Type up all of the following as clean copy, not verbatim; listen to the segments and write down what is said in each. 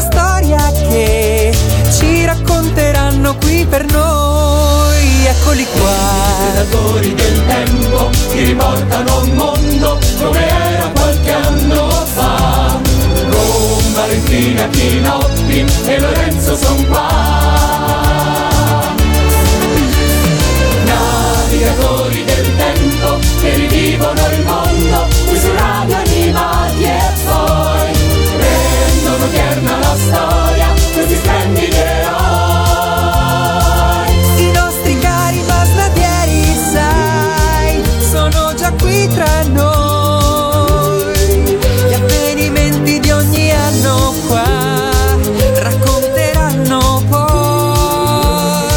storia che ci racconteranno qui per noi. Eccoli qua, i predatori del tempo ti riportano un mondo come era qualche anno fa. Con Valentina Chinotti e Lorenzo son qua. Navigatori del tempo che rivivono il mondo qui su Radio Animati e poi rendono tierna la storia questi splendidi eroi. Qui tra noi gli avvenimenti di ogni anno qua racconteranno poi.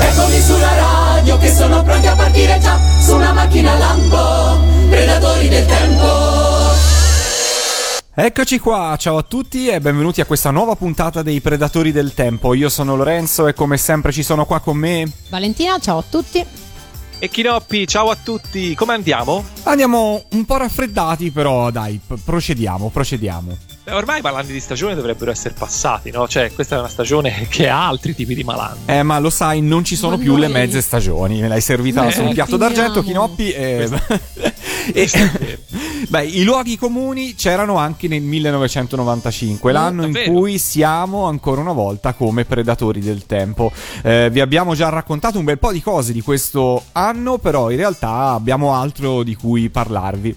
Eccoli sulla radio che sono pronti a partire già su una macchina lampo, predatori del tempo. Eccoci qua, ciao a tutti e benvenuti a questa nuova puntata dei Predatori del Tempo. Io sono Lorenzo e come sempre ci sono qua con me Valentina, ciao a tutti. E Chinoppi, ciao a tutti, come andiamo? Andiamo un po' raffreddati, però dai, procediamo. Ormai i malandri di stagione dovrebbero essere passati, no? Cioè, questa è una stagione che ha altri tipi di malandri. Ma lo sai, non ci sono più le mezze stagioni, me l'hai servita su un piatto d'argento, Chinoppi. Beh, i luoghi comuni c'erano anche nel 1995, l'anno davvero? In cui siamo ancora una volta come predatori del tempo. Vi abbiamo già raccontato un bel po' di cose di questo anno, però in realtà abbiamo altro di cui parlarvi.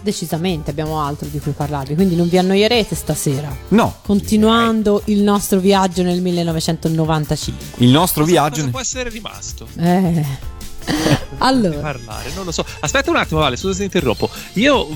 Decisamente abbiamo altro di cui parlarvi, quindi non vi annoierete stasera. No. Continuando il nostro viaggio nel 1995. Il nostro viaggio... Cosa può essere rimasto? Allora, parlare, non lo so. Aspetta un attimo, Vale, scusa se interrompo. Io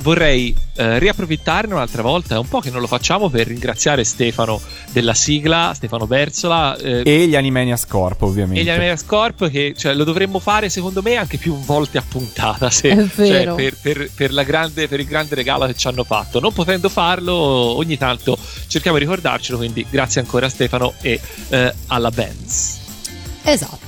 vorrei riapprofittarne un'altra volta. È un po' che non lo facciamo, per ringraziare Stefano della sigla, Stefano Berzola, e gli Animaniacs Corp, ovviamente. E gli Animaniacs Corp, che cioè, lo dovremmo fare secondo me anche più volte a puntata, se, è vero. Cioè, per il grande regalo che ci hanno fatto. Non potendo farlo, ogni tanto cerchiamo di ricordarcelo. Quindi grazie ancora a Stefano e alla Benz. Esatto.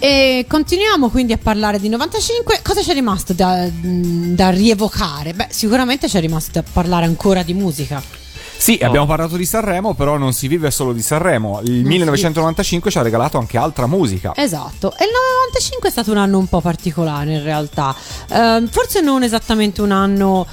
E continuiamo quindi a parlare di 95. Cosa c'è rimasto da rievocare? Beh, sicuramente c'è rimasto da parlare ancora di musica. Sì, oh. Abbiamo parlato di Sanremo, però non si vive solo di Sanremo. Il 1995 ci ha regalato anche altra musica. Esatto, e il 95 è stato un anno un po' particolare in realtà. Forse non esattamente un anno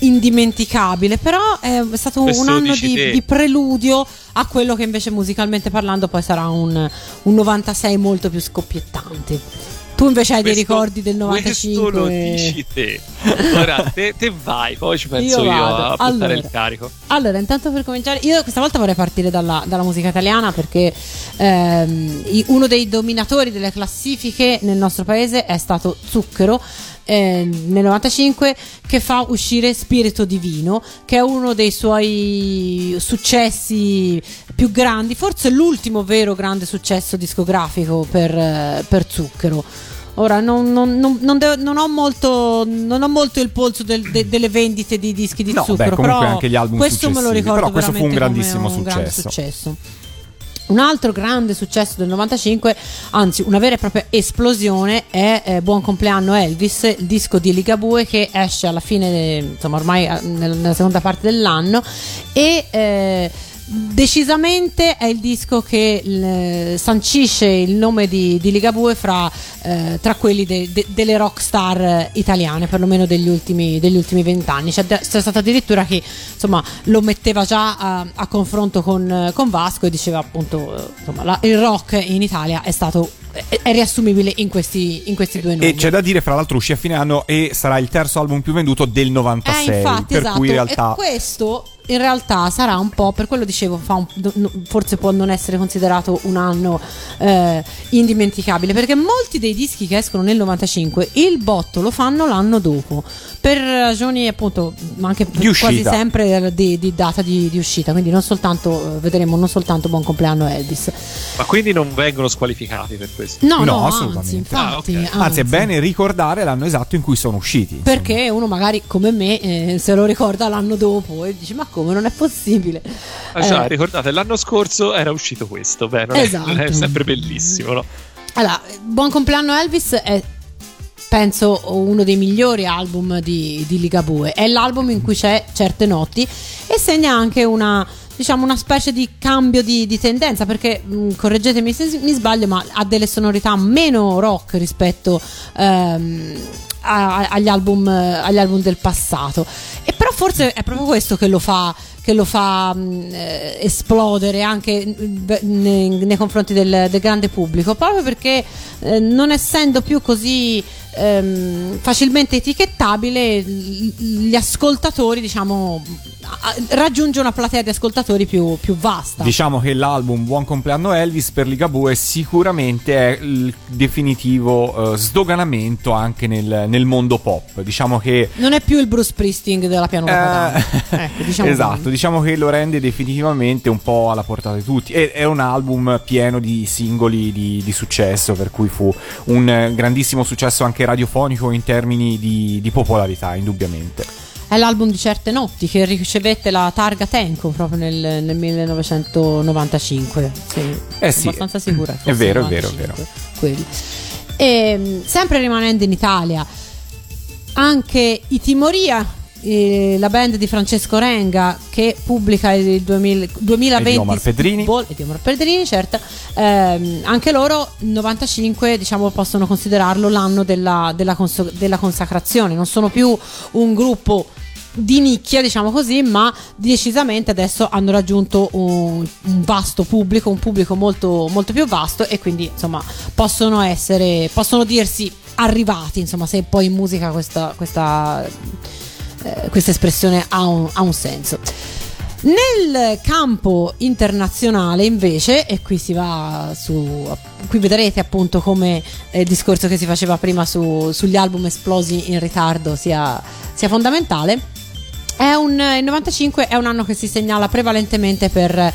indimenticabile, però è stato un anno di preludio a quello che invece musicalmente parlando poi sarà un 96 molto più scoppiettante. Tu invece hai dei ricordi del 95. Questo lo dici te. Allora te vai, poi ci penso io a buttare il carico. Allora, intanto per cominciare, io questa volta vorrei partire dalla musica italiana, perché uno dei dominatori delle classifiche nel nostro paese è stato Zucchero, nel 95, che fa uscire Spirito Divino, che è uno dei suoi successi più grandi, forse l'ultimo vero grande successo discografico per Zucchero. Ora non ho molto il polso delle vendite di dischi di Zucchero, beh, però anche gli album questo me lo ricordo, però questo fu un grandissimo successo. Un altro grande successo del 95, anzi una vera e propria esplosione, è Buon compleanno Elvis, il disco di Ligabue, che esce alla fine, insomma ormai nella seconda parte dell'anno, e decisamente è il disco che sancisce il nome di Ligabue tra quelli delle rock star italiane, perlomeno degli ultimi 20 anni. C'è stato addirittura chi, insomma, lo metteva già a confronto con Vasco e diceva appunto, insomma, il rock in Italia è riassumibile in questi due nomi. E c'è da dire, fra l'altro, uscì a fine anno e sarà il terzo album più venduto del 96, infatti, per esatto. Cui in realtà... E questo in realtà sarà un po', per quello dicevo, forse può non essere considerato un anno indimenticabile, perché molti dei dischi che escono nel 95 il botto lo fanno l'anno dopo, per ragioni appunto, ma anche quasi sempre di data di uscita, quindi non soltanto vedremo, non soltanto Buon compleanno Elvis. Ma quindi non vengono squalificati per questo? No, assolutamente, anzi, infatti, anzi è bene ricordare l'anno esatto in cui sono usciti, insomma. Perché uno magari come me se lo ricorda l'anno dopo e dice: ma come, non è possibile? Già, ricordate, l'anno scorso era uscito questo. Beh, non esatto. È sempre bellissimo, no? Allora, Buon compleanno Elvis è, penso, uno dei migliori album di Ligabue. È l'album in cui c'è Certe Notti e segna anche una, diciamo, una specie di cambio di tendenza, perché correggetemi se mi sbaglio, ma ha delle sonorità meno rock rispetto agli album del passato, e però forse è proprio questo che lo fa esplodere anche nei confronti del grande pubblico, proprio perché non essendo più così facilmente etichettabile, gli ascoltatori, diciamo, raggiunge una platea di ascoltatori più vasta. Diciamo che l'album Buon compleanno Elvis per Ligabue sicuramente è il definitivo sdoganamento anche nel mondo pop. Diciamo che non è più il Bruce Springsteen della pianura ecco, diciamo esatto così. Diciamo che lo rende definitivamente un po' alla portata di tutti. È un album pieno di singoli di successo, per cui fu un grandissimo successo anche radiofonico in termini di popolarità, indubbiamente. È l'album di Certe Notti che ricevette la Targa Tenco proprio nel 1995. Sì, sì, abbastanza sicura. È vero, 95, è vero. Quelli. E, sempre rimanendo in Italia, anche i Timoria, la band di Francesco Renga, che pubblica il 2020 e di Omar Pedrini, certo, anche loro 95, diciamo, possono considerarlo l'anno della consacrazione. Non sono più un gruppo di nicchia, diciamo così, ma decisamente adesso hanno raggiunto un vasto pubblico, un pubblico molto, molto più vasto, e quindi insomma possono dirsi arrivati, insomma, se poi in musica questa espressione ha un senso. Nel campo internazionale invece, e qui si va qui vedrete appunto come il discorso che si faceva prima sugli album esplosi in ritardo sia fondamentale. Il 95 è un anno che si segnala prevalentemente per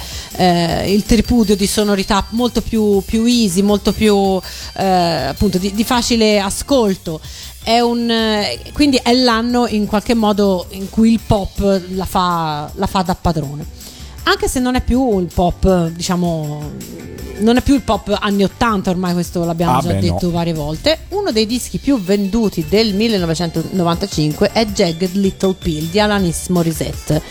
il tripudio di sonorità molto più easy, molto più appunto di facile ascolto. Quindi è l'anno in qualche modo in cui il pop la fa da padrone, anche se non è più il pop, diciamo, non è più il pop anni 80, ormai questo l'abbiamo già detto varie volte. Uno dei dischi più venduti del 1995 è Jagged Little Pill di Alanis Morissette,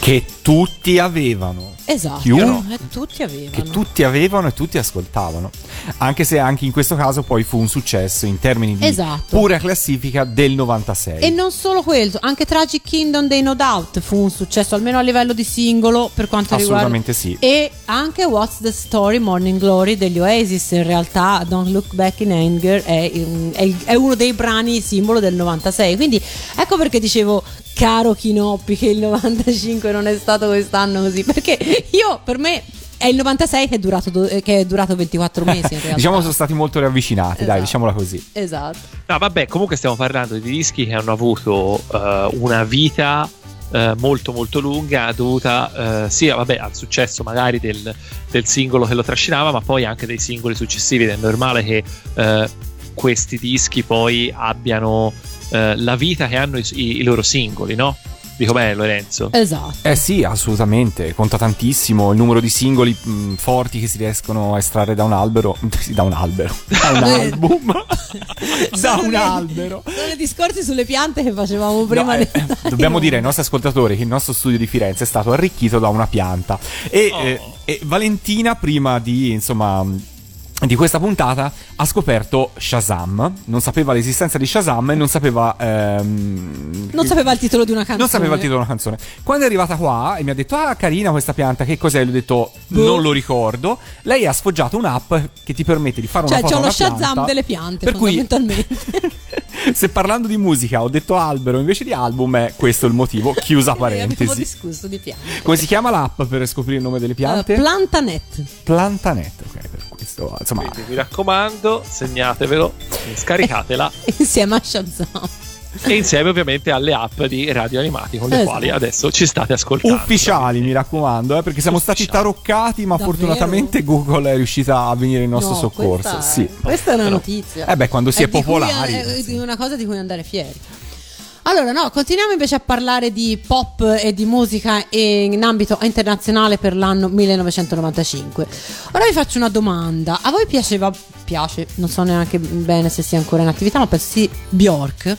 che tutti avevano. Esatto, che tutti avevano e tutti ascoltavano, anche se anche in questo caso poi fu un successo in termini di pura classifica del 96. E non solo quello, anche Tragic Kingdom dei No Doubt fu un successo, almeno a livello di singolo, per quanto riguarda. Assolutamente sì. E anche What's the Story Morning Glory degli Oasis, in realtà Don't Look Back in Anger è uno dei brani simbolo del 96, quindi ecco perché dicevo, caro Chinoppi, che il 95 non è stato quest'anno così, perché per me è il 96 che è durato 24 mesi in realtà. Diciamo sono stati molto riavvicinati, esatto. Dai, diciamola così. Esatto. No, vabbè, comunque stiamo parlando di dischi che hanno avuto una vita molto molto lunga, dovuta sia vabbè al successo magari del singolo che lo trascinava, ma poi anche dei singoli successivi. Ed è normale che questi dischi poi abbiano la vita che hanno i loro singoli, no? Dico bene, Lorenzo? Esatto. Sì, assolutamente, conta tantissimo il numero di singoli forti che si riescono a estrarre da un albero. Da un albero. Sono i discorsi sulle piante che facevamo prima. No, dobbiamo dire ai nostri ascoltatori che il nostro studio di Firenze è stato arricchito da una pianta. E Valentina, prima di di questa puntata, ha scoperto Shazam. Non sapeva l'esistenza di Shazam e non sapeva il titolo di una canzone. Quando è arrivata qua e mi ha detto: ah, carina questa pianta, che cos'è? Gli ho detto: non lo ricordo. Lei ha sfoggiato un'app che ti permette di fare una foto a una pianta. C'è lo Shazam delle piante, per fondamentalmente. Se parlando di musica ho detto albero invece di album, è questo il motivo. Chiusa parentesi. Abbiamo discusso di piante. Come si chiama l'app per scoprire il nome delle piante? Plantanet. Plantanet, ok, per questo. Insomma, quindi, mi raccomando, segnatevelo, scaricatela insieme a Shazam. E insieme ovviamente alle app di Radio Animati con le quali adesso ci state ascoltando. Ufficiali, mi raccomando, perché siamo stati taroccati, ma davvero? Fortunatamente Google è riuscita a venire in nostro soccorso. Questa, sì. Questa è una notizia. Eh beh, quando si è popolari. È una cosa di cui andare fieri. Allora, no, continuiamo invece a parlare di pop e di musica in ambito internazionale per l'anno 1995. Ora vi faccio una domanda. A voi piace, non so neanche bene se sia ancora in attività, ma per sì, Bjork?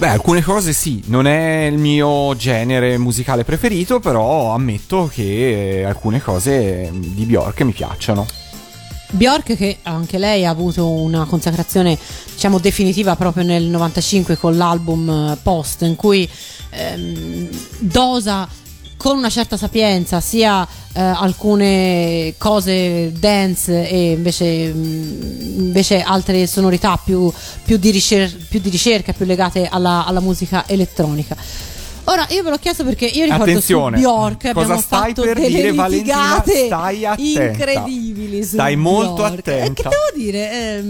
Beh, alcune cose sì, non è il mio genere musicale preferito, però ammetto che alcune cose di Bjork mi piacciono. Bjork, che anche lei ha avuto una consacrazione, diciamo, definitiva proprio nel 95 con l'album Post, in cui dosa con una certa sapienza sia alcune cose dance e invece altre sonorità più di ricerca, più legate alla musica elettronica. Ora, io ve l'ho chiesto perché io ricordo attenzione, su Bjork abbiamo fatto delle litigate incredibili. Stai molto attenta. Che devo dire?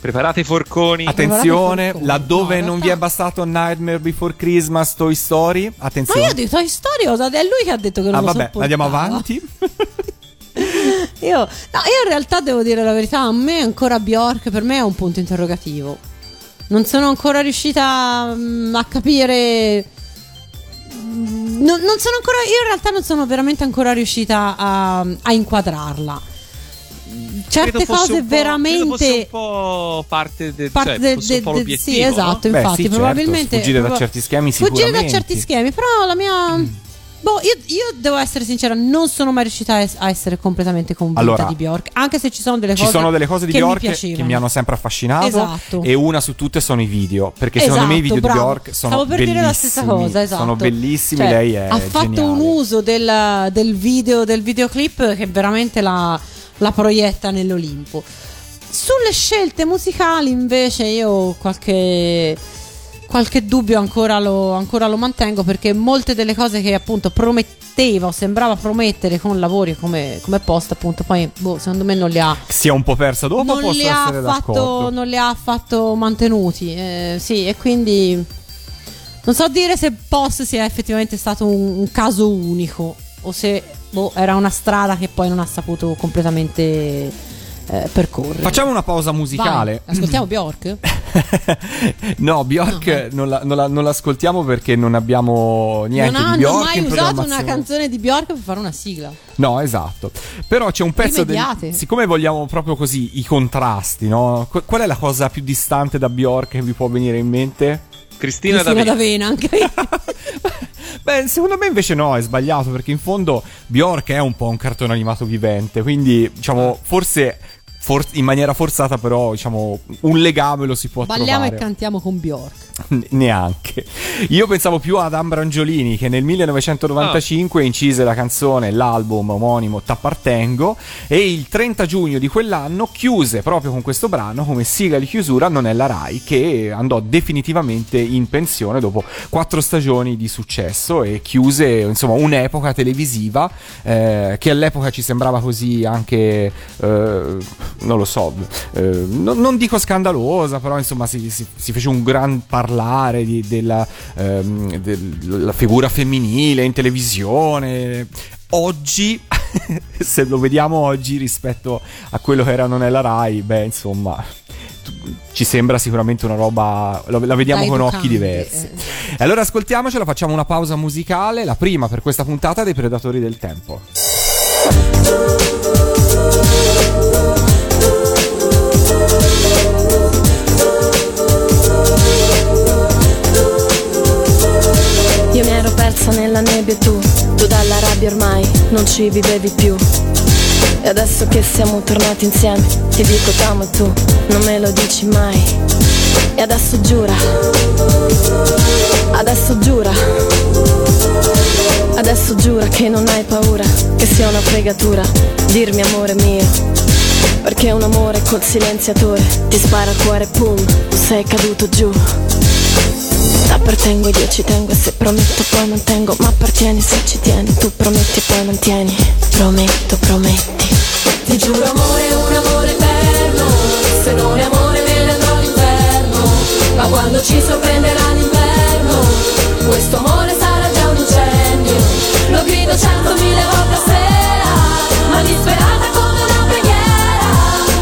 Preparate i forconi. Attenzione, laddove non vi è bastato Nightmare Before Christmas, Toy Story. Attenzione. Ma io di Toy Story è lui che ha detto che non lo sopportava. Andiamo avanti. Io in realtà devo dire la verità, a me ancora Bjork per me è un punto interrogativo. Non sono ancora riuscita a capire. Non sono ancora, io in realtà non sono veramente ancora riuscita a inquadrarla. Certe cose veramente un po' parte del sì, esatto, no? Infatti, beh, sì, probabilmente fuggire da certi schemi sicuramente. Però la mia io devo essere sincera, non sono mai riuscita a essere completamente convinta di Bjork, anche se ci sono delle cose di Bjork che mi hanno sempre affascinato, esatto. E una su tutte sono i video, perché secondo me i video di Bjork sono bellissimi, la stessa cosa, esatto. Sono bellissimi, cioè, lei è ha fatto geniale. Un uso del videoclip che veramente la proietta nell'Olimpo. Sulle scelte musicali invece io qualche dubbio ancora lo mantengo, perché molte delle cose che appunto prometteva o sembrava promettere con lavori come Post, appunto, poi secondo me non li ha, si è un po' persa dopo, non li ha affatto mantenuti, sì, e quindi non so dire se Post sia effettivamente stato un caso unico o se era una strada che poi non ha saputo completamente percorrere. Facciamo una pausa musicale. Vai, ascoltiamo Bjork? No, Bjork non l'ascoltiamo perché non abbiamo niente di Bjork. Non hanno mai usato una canzone di Bjork per fare una sigla. No, esatto. Però c'è un pezzo siccome vogliamo proprio così i contrasti, no? Qual è la cosa più distante da Bjork che vi può venire in mente? Cristina D'Avena, anche io. Beh, secondo me invece no, è sbagliato, perché in fondo Bjork è un po' un cartone animato vivente, quindi diciamo in maniera forzata, però diciamo un legame lo si può trovare. Balliamo e cantiamo con Bjork. Neanche. Io pensavo più ad Ambra Angiolini, che nel 1995 incise la canzone, l'album omonimo T'appartengo, e il 30 giugno di quell'anno chiuse proprio con questo brano come sigla di chiusura Non è la Rai, che andò definitivamente in pensione dopo 4 stagioni di successo e chiuse insomma un'epoca televisiva che all'epoca ci sembrava così anche non lo so, non dico scandalosa, però insomma si fece un gran parlare della figura femminile in televisione. Oggi, se lo vediamo oggi rispetto a quello che era Non è la Rai, beh insomma ci sembra sicuramente una roba, la vediamo con occhi diversi. E allora ascoltiamocela, facciamo una pausa musicale, la prima per questa puntata dei Predatori del Tempo. Io mi ero persa nella nebbia e tu dalla rabbia ormai non ci vivevi più. E adesso che siamo tornati insieme ti dico t'amo e tu non me lo dici mai. E adesso giura che non hai paura che sia una fregatura dirmi amore mio. perché un amore col silenziatore ti spara al cuore e pum, sei caduto giù. T'appartengo ed io ci tengo, e se prometto poi mantengo, ma appartieni se ci tieni, tu prometti e poi mantieni, prometto, prometti. Ti giuro amore, un amore eterno, se non è amore me ne andrò all'inferno, ma quando ci sorprenderà l'inverno, questo amore sarà già un incendio, lo grido 100.000 volte a sera, ma disperata come una preghiera,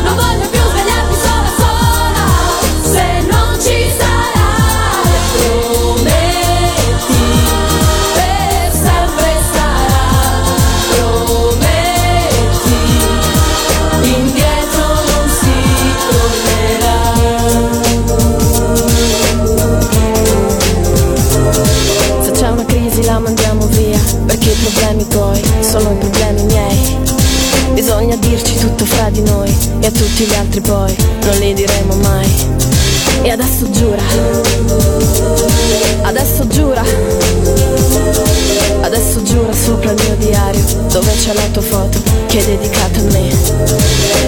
non voglio più svegliarmi sola sola, se non ci sarà. Perché i problemi tuoi sono i problemi miei, bisogna dirci tutto fra di noi, e a tutti gli altri poi non li diremo mai. E adesso giura, adesso giura, adesso giura sopra il mio diario, dove c'è la tua foto che è dedicata a me,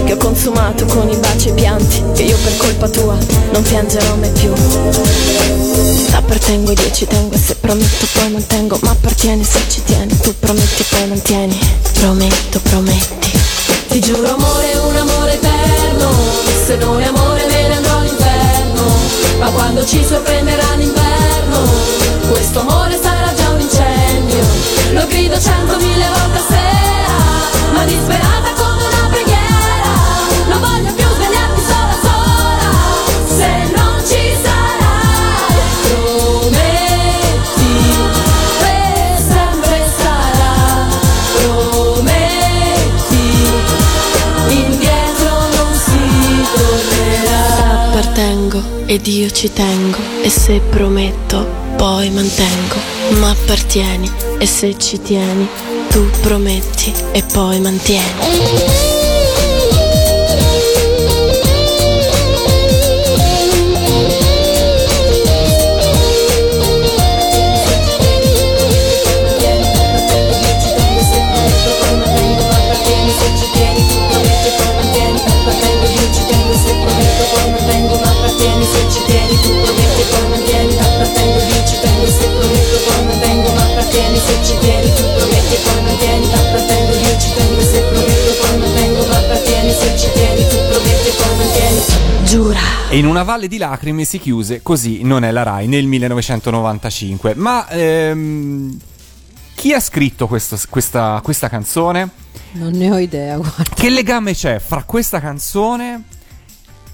che ho consumato con i baci e i pianti, che io per colpa tua non piangerò mai più. T'appartengo ed io ci tengo, e se prometto poi mantengo, ma appartieni se ci tieni, tu prometti e poi mantieni, prometto, prometti. Ti giuro amore, un amore eterno, se non è amore me ne andrò all'inferno, ma quando ci sorprenderà l'inverno, questo amore sarà già un incendio, lo grido 100.000 volte a sera, ma disperata come una preghiera, non voglio più svegliarmi sola sola, se non ci sarà. Appartengo ed io ci tengo, e se prometto poi mantengo, ma appartieni e se ci tieni, tu prometti e poi mantieni. E in una valle di lacrime si chiuse così Non è la Rai nel 1995. Ma chi ha scritto questa canzone? Non ne ho idea, guarda. Che legame c'è fra questa canzone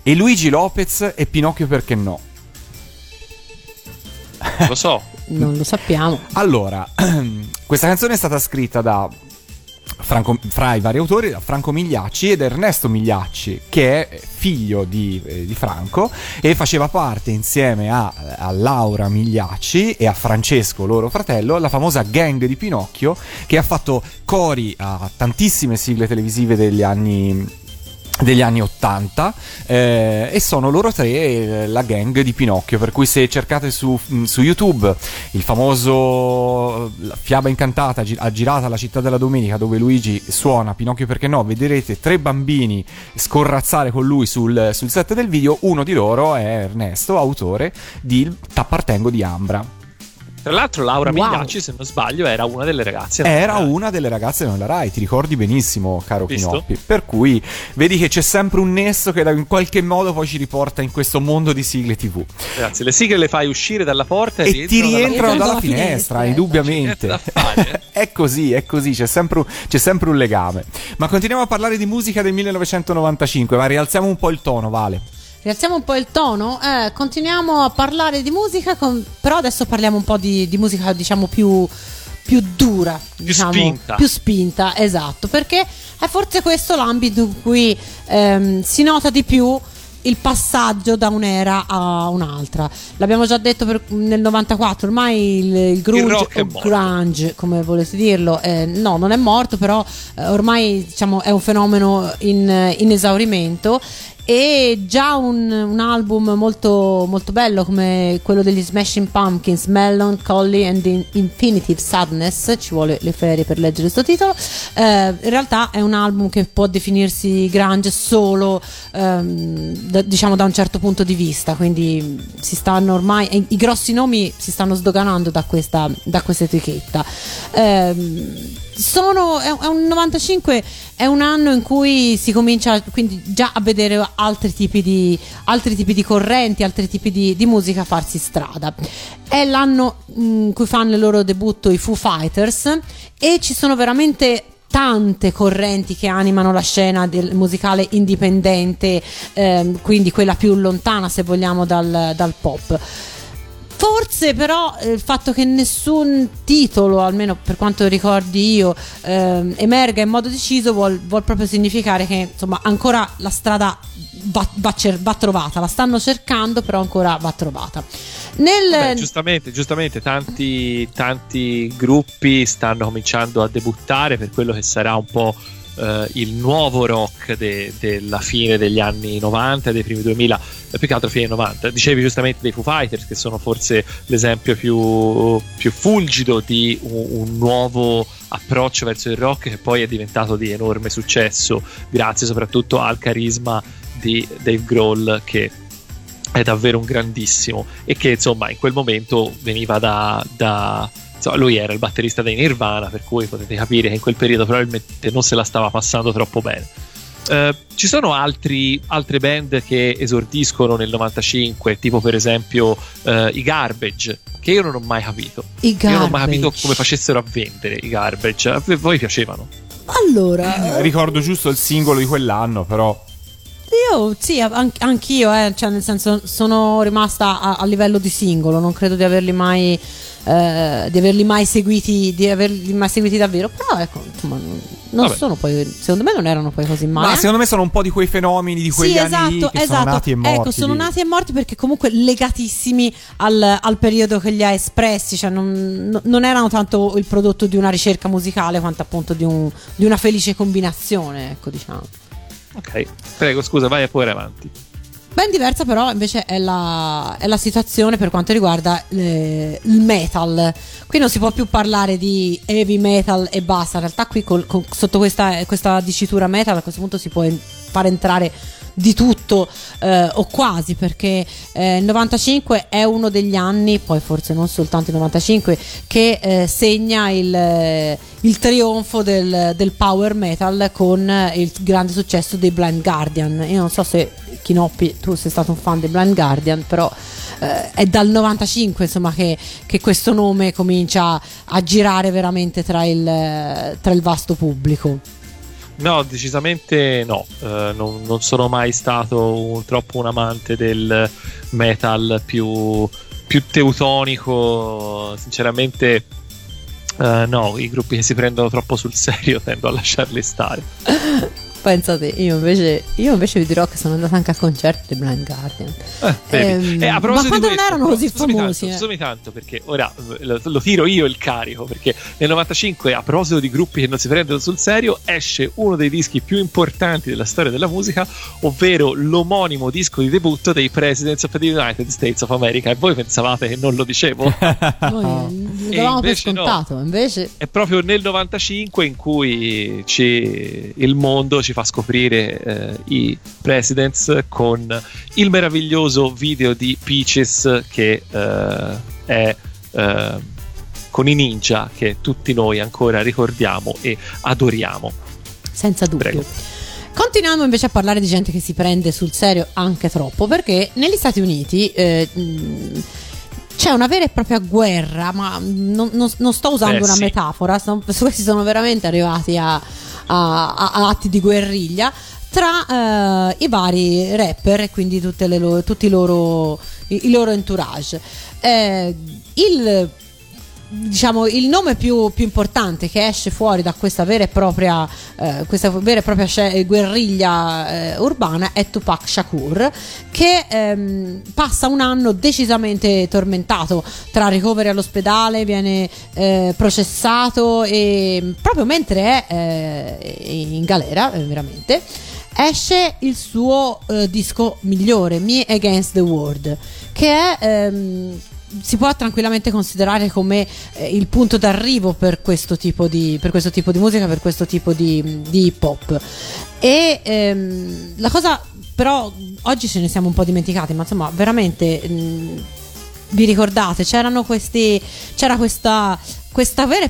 e Luigi Lopez e Pinocchio perché no? Lo so. Non lo sappiamo. Allora, questa canzone è stata scritta da fra i vari autori, da Franco Migliacci ed Ernesto Migliacci, che è figlio di Franco, e faceva parte insieme a Laura Migliacci e a Francesco, loro fratello, la famosa Gang di Pinocchio, che ha fatto cori a tantissime sigle televisive degli anni 80, e sono loro tre la Gang di Pinocchio, per cui se cercate su YouTube il famoso Fiaba Incantata girata alla Città della Domenica, dove Luigi suona Pinocchio perché no, vedrete tre bambini scorrazzare con lui sul set del video. Uno di loro è Ernesto, autore di T'appartengo di Ambra. Tra l'altro Laura Migliacci, se non sbaglio, era una delle ragazze. Era una delle ragazze della Rai, ti ricordi benissimo, caro Pinoppi. Per cui vedi che c'è sempre un nesso che in qualche modo poi ci riporta in questo mondo di sigle TV. Grazie, le sigle le fai uscire dalla porta e ti rientrano dalla finestra, indubbiamente. Da fare. È così, c'è sempre un legame. Ma continuiamo a parlare di musica del 1995, ma rialziamo un po' il tono, Vale. Rialziamo un po' il tono, continuiamo a parlare di musica, però adesso parliamo un po' di musica, diciamo, più dura, diciamo, più spinta, esatto, perché è forse questo l'ambito in cui si nota di più il passaggio da un'era a un'altra. L'abbiamo già detto nel 94, ormai il grunge, come volete dirlo, no, non è morto, però ormai, diciamo, è un fenomeno in esaurimento. E già un album molto, molto bello come quello degli Smashing Pumpkins, Melancholy and Infinitive Sadness, ci vuole le ferie per leggere questo titolo, in realtà è un album che può definirsi grunge solo diciamo da un certo punto di vista, quindi si stanno ormai, i grossi nomi si stanno sdoganando da questa etichetta. È un 95, è un anno in cui si comincia quindi già a vedere altri tipi di correnti, altri tipi di musica farsi strada. È l'anno in cui fanno il loro debutto i Foo Fighters e ci sono veramente tante correnti che animano la scena del musicale indipendente, quindi quella più lontana se vogliamo dal pop. Forse però il fatto che nessun titolo, almeno per quanto ricordi io, emerga in modo deciso vuol proprio significare che insomma ancora la strada va trovata, la stanno cercando però ancora va trovata. Beh, giustamente tanti gruppi stanno cominciando a debuttare per quello che sarà un po' il nuovo rock della fine degli anni 90 e dei primi 2000, più che altro fine 90. Dicevi giustamente dei Foo Fighters, che sono forse l'esempio più fulgido di un nuovo approccio verso il rock che poi è diventato di enorme successo grazie soprattutto al carisma di Dave Grohl, che è davvero un grandissimo e che insomma in quel momento veniva da lui era il batterista dei Nirvana, per cui potete capire che in quel periodo probabilmente non se la stava passando troppo bene. Ci sono altre band che esordiscono nel 95, tipo per esempio i Garbage, che io non ho mai capito. Io non ho mai capito come facessero a vendere i Garbage. A voi piacevano? Allora, ricordo giusto il singolo di quell'anno, però io sì, anch'io, cioè nel senso sono rimasta a livello di singolo, non credo di averli mai seguiti davvero, però ecco, insomma, non sono poi, secondo me non erano poi così male. Ma secondo me sono un po' di quei fenomeni di quegli anni lì, che sono nati e morti. Ecco, sono nati e morti perché comunque legatissimi al periodo che li ha espressi, cioè non erano tanto il prodotto di una ricerca musicale quanto appunto di una felice combinazione, ecco, diciamo. Ok, prego, scusa, vai pure avanti. Ben diversa però invece è la situazione per quanto riguarda il metal. Qui non si può più parlare di heavy metal e basta. In realtà qui sotto questa dicitura metal a questo punto si può far entrare di tutto o quasi, perché il 95 è uno degli anni, poi forse non soltanto il 95, che segna il trionfo del power metal con il grande successo dei Blind Guardian. Io non so se Chinoppi tu sei stato un fan dei Blind Guardian, però è dal 95 insomma che questo nome comincia a girare veramente tra il vasto pubblico. No, decisamente no, non sono mai stato troppo un amante del metal più teutonico, sinceramente. No, i gruppi che si prendono troppo sul serio tendo a lasciarli stare. Pensate, io invece vi dirò che sono andata anche a concerti di Blind Guardian. Ma quando non erano così famosi? Scusami tanto, perché ora lo tiro io il carico, perché nel 95, a proposito di gruppi che non si prendono sul serio, esce uno dei dischi più importanti della storia della musica, ovvero l'omonimo disco di debutto dei Presidents of the United States of America. E voi pensavate che non lo dicevo? Noi l'avevamo per scontato, no. Invece è proprio nel 95 in cui il mondo ci fa scoprire i Presidents con il meraviglioso video di Peaches, che è con i ninja, che tutti noi ancora ricordiamo e adoriamo senza dubbio. Prego. Continuiamo invece a parlare di gente che si prende sul serio anche troppo, perché negli Stati Uniti c'è una vera e propria guerra, ma non sto usando una metafora, questi sono veramente arrivati a atti di guerriglia tra i vari rapper e quindi tutti i loro entourage. Il nome più importante che esce fuori da questa vera e propria guerriglia urbana è Tupac Shakur, che passa un anno decisamente tormentato tra ricoveri all'ospedale, viene processato e proprio mentre è in galera veramente esce il suo disco migliore, Me Against the World, che è... si può tranquillamente considerare come il punto d'arrivo per questo tipo di musica, per questo tipo di hip hop. E la cosa, però, oggi ce ne siamo un po' dimenticati, ma insomma veramente vi ricordate, questo vero e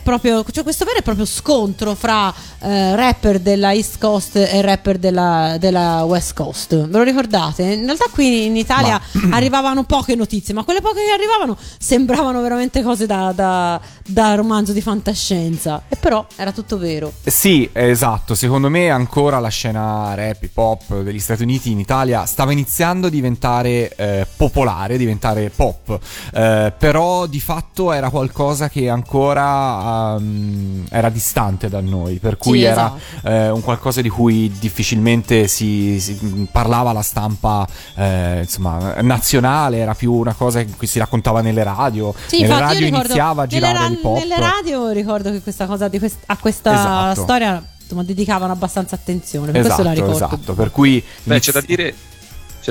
proprio scontro fra rapper della East Coast e rapper della West Coast. Ve lo ricordate? In realtà qui in Italia arrivavano poche notizie, ma quelle poche che arrivavano sembravano veramente cose da romanzo di fantascienza. E però era tutto vero. Sì, esatto. Secondo me ancora la scena rap, hip hop degli Stati Uniti in Italia stava iniziando a diventare popolare, diventare pop. Però di fatto era qualcosa che ancora era distante da noi, per cui sì, era esatto. Un qualcosa di cui difficilmente si parlava la stampa insomma nazionale, era più una cosa che si raccontava nelle radio. Sì, nelle radio iniziava a girare il pop. Nelle radio ricordo che questa cosa a questa esatto. storia insomma dedicavano abbastanza attenzione, per esatto, questo la ricordo. Esatto, per cui c'è da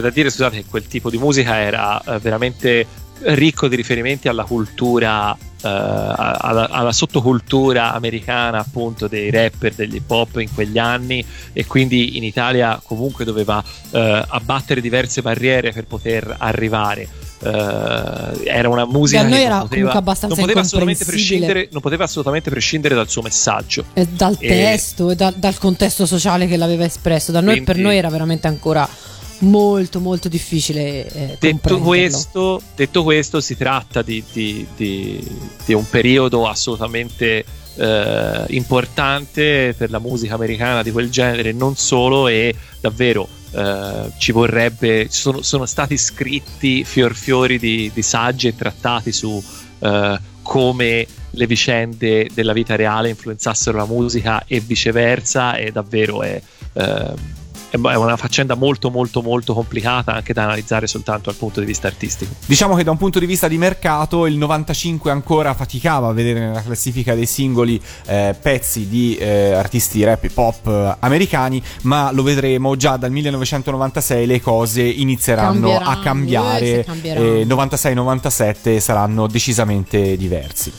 dire scusate che quel tipo di musica era veramente ricco di riferimenti alla cultura alla sottocultura americana, appunto, dei rapper, degli hip hop in quegli anni, e quindi in Italia comunque doveva abbattere diverse barriere per poter arrivare. Era una musica che non poteva assolutamente prescindere dal suo messaggio, dal testo e dal contesto sociale che l'aveva espresso. Per noi era veramente ancora molto molto difficile detto questo si tratta di un periodo assolutamente importante per la musica americana di quel genere, non solo, e davvero sono stati scritti fiori di saggi e trattati su come le vicende della vita reale influenzassero la musica e viceversa, e davvero è una faccenda molto molto molto complicata anche da analizzare soltanto dal punto di vista artistico. Diciamo che da un punto di vista di mercato il 95 ancora faticava a vedere nella classifica dei singoli pezzi di artisti rap e pop americani, ma lo vedremo già dal 1996 le cose inizieranno a cambiare, 96-97 saranno decisamente diversi.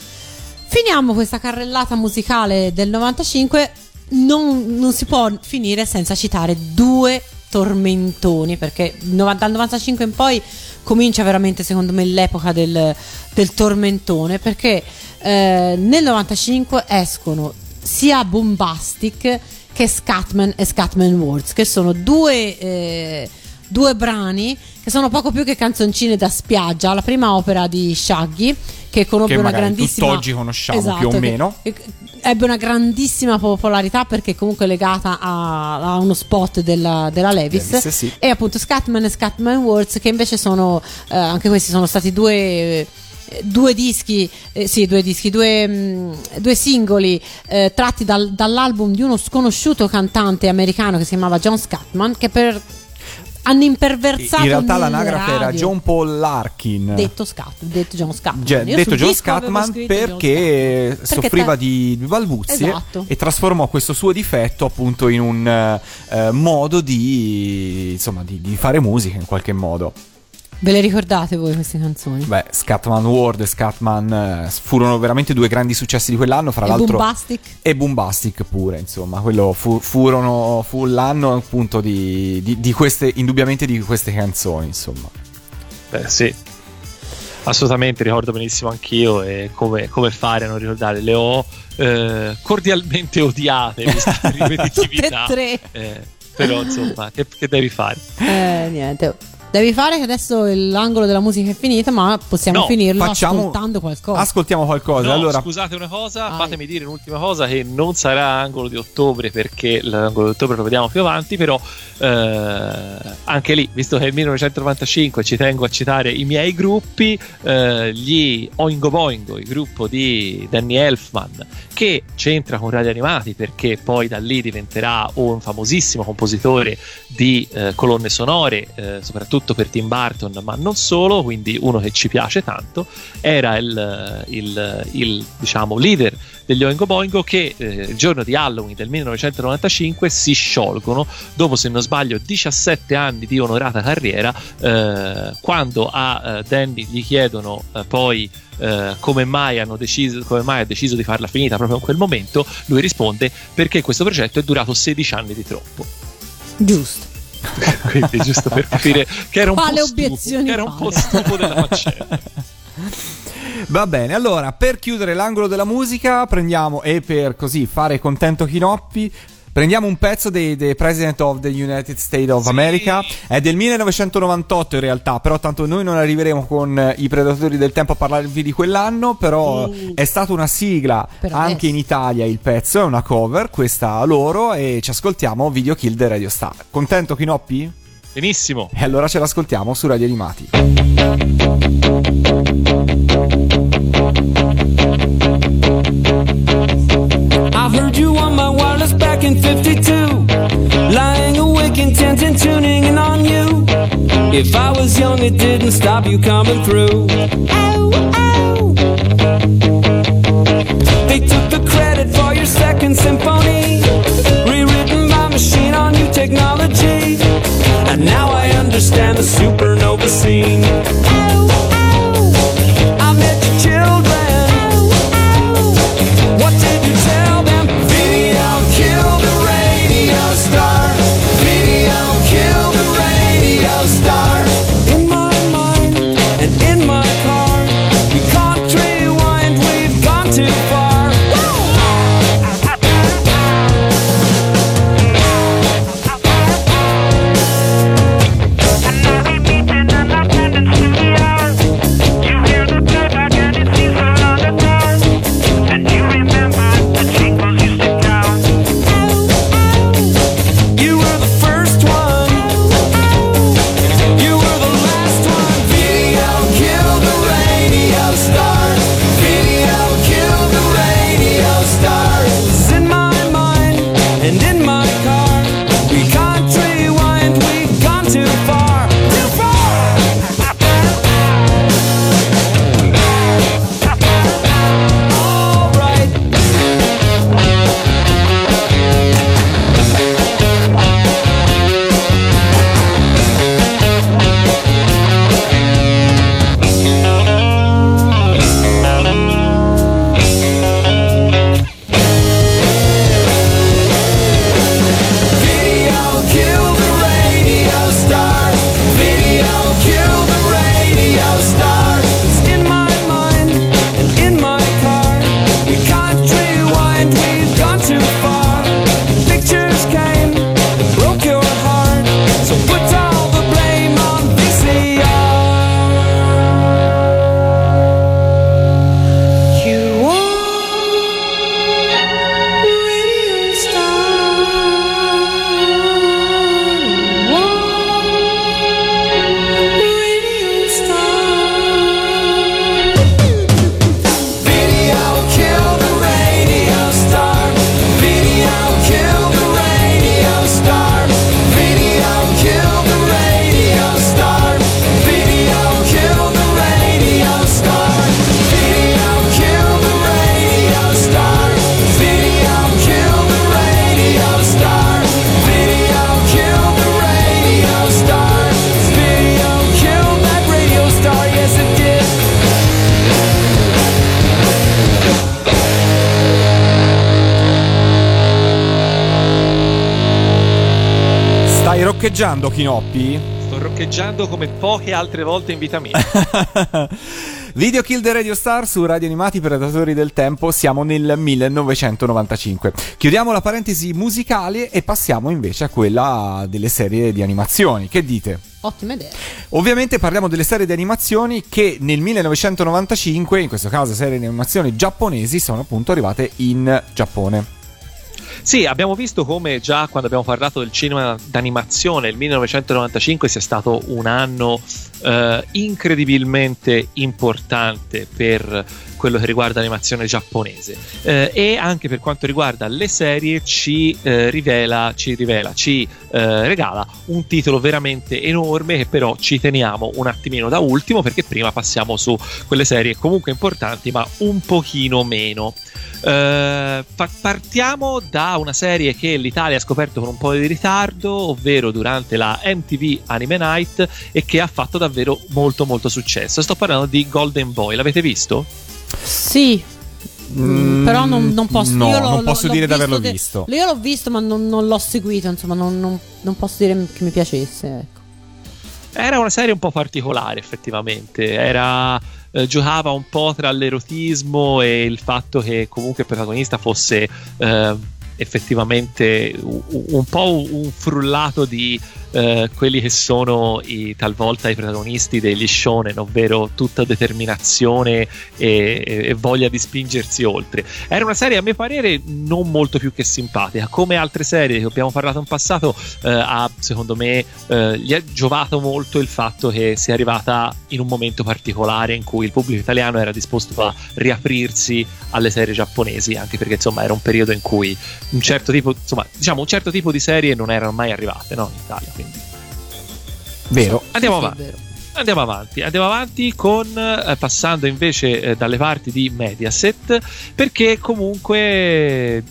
Finiamo questa carrellata musicale del 95. Non si può finire senza citare due tormentoni, perché dal 95 in poi comincia veramente, secondo me, l'epoca del tormentone, perché nel 95 escono sia Bombastic che Scatman e Scatman World, che sono due brani che sono poco più che canzoncine da spiaggia, la prima opera di Shaggy, che conobbe una grandissima, tutt'oggi conosciamo, esatto, più o meno, ebbe una grandissima popolarità perché comunque legata a uno spot della Levis sì. E appunto Scatman e Scatman Words, che invece sono anche questi sono stati due singoli tratti dall'album di uno sconosciuto cantante americano che si chiamava John Scatman, che hanno imperversato in realtà l'anagrafe radio. Era John Paul Larkin, detto John Scatman, detto John Scatman, perché soffriva di balbuzie, esatto. E trasformò questo suo difetto appunto in un modo di fare musica in qualche modo. Ve le ricordate voi queste canzoni? Beh, Scatman World e Scatman furono veramente due grandi successi di quell'anno, fra l'altro. E Bombastic pure, insomma, quello fu l'anno appunto di queste, indubbiamente di queste canzoni, insomma. Beh, sì. Assolutamente, ricordo benissimo anch'io, e come fare a non ricordare, le ho cordialmente odiate, vista la ripetitività. Tutte e tre. Però insomma, che devi fare? Niente. Devi fare che adesso l'angolo della musica è finita, ma possiamo finirlo ascoltando qualcosa. Ascoltiamo qualcosa. Allora, scusate una cosa, fatemi dire un'ultima cosa che non sarà angolo di ottobre, perché l'angolo di ottobre lo vediamo più avanti, però anche lì, visto che è il 1995, ci tengo a citare i miei gruppi, gli Oingo Boingo, il gruppo di Danny Elfman, che c'entra con Radio Animati perché poi da lì diventerà un famosissimo compositore di colonne sonore, soprattutto soprattutto per Tim Burton, ma non solo, quindi uno che ci piace tanto. Era il diciamo leader degli Oingo Boingo, che il giorno di Halloween del 1995 si sciolgono dopo, se non sbaglio, 17 anni di onorata carriera, quando a Danny gli chiedono poi come mai ha deciso di farla finita proprio in quel momento. Lui risponde: perché questo progetto è durato 16 anni di troppo. Giusto. Quindi giusto per capire che era un po' stufo della faccenda. Va bene, allora per chiudere l'angolo della musica prendiamo, e per così fare contento Chinoppi, prendiamo un pezzo dei The President of the United States of America. È del 1998 in realtà, però tanto noi non arriveremo con i predatori del tempo a parlarvi di quell'anno, però è stata una sigla però anche in Italia il pezzo, è una cover questa loro, e ci ascoltiamo Video Kill the Radio Star. Contento Chinoppi? Benissimo. E allora ce l'ascoltiamo su Radio Animati. Back in 52, lying awake intent and tuning in on you. If I was young it didn't stop you coming through. Ow, ow. They took the credit for your second symphony, rewritten by machine on new technology. And now I understand the supernova scene. Ow, ow. I met your children. Ow, ow. What did you tell? Roccheggiando Chinoppi? Sto roccheggiando come poche altre volte in vita mia. Video Kill the Radio Star su Radio Animati Predatori del Tempo. Siamo nel 1995. Chiudiamo la parentesi musicale e passiamo invece a quella delle serie di animazioni. Che dite? Ottima idea. Ovviamente parliamo delle serie di animazioni che nel 1995, in questo caso serie di animazioni giapponesi, sono appunto arrivate in Giappone. Sì, abbiamo visto come già quando abbiamo parlato del cinema d'animazione il 1995 sia stato un anno incredibilmente importante per quello che riguarda l'animazione giapponese, e anche per quanto riguarda le serie ci regala un titolo veramente enorme, che però ci teniamo un attimino da ultimo, perché prima passiamo su quelle serie comunque importanti ma un pochino meno. Partiamo da una serie che l'Italia ha scoperto con un po' di ritardo, ovvero durante la MTV Anime Night, e che ha fatto davvero molto molto successo. Sto parlando di Golden Boy. L'avete visto? Sì, però non posso dire di averlo visto. Io l'ho visto, ma non l'ho seguito, insomma, non posso dire che mi piacesse, ecco. Era una serie un po' particolare, effettivamente. Giocava un po' tra l'erotismo e il fatto che comunque il protagonista fosse effettivamente un po' un frullato di quelli che sono talvolta i protagonisti degli shonen, ovvero tutta determinazione e voglia di spingersi oltre. Era una serie, a mio parere, non molto più che simpatica. Come altre serie che abbiamo parlato in passato, secondo me gli è giovato molto il fatto che sia arrivata in un momento particolare in cui il pubblico italiano era disposto a riaprirsi alle serie giapponesi, anche perché insomma era un periodo in cui un certo tipo di serie non erano mai arrivate, no, in Italia. Quindi. Vero. Andiamo avanti con passando invece dalle parti di Mediaset, perché comunque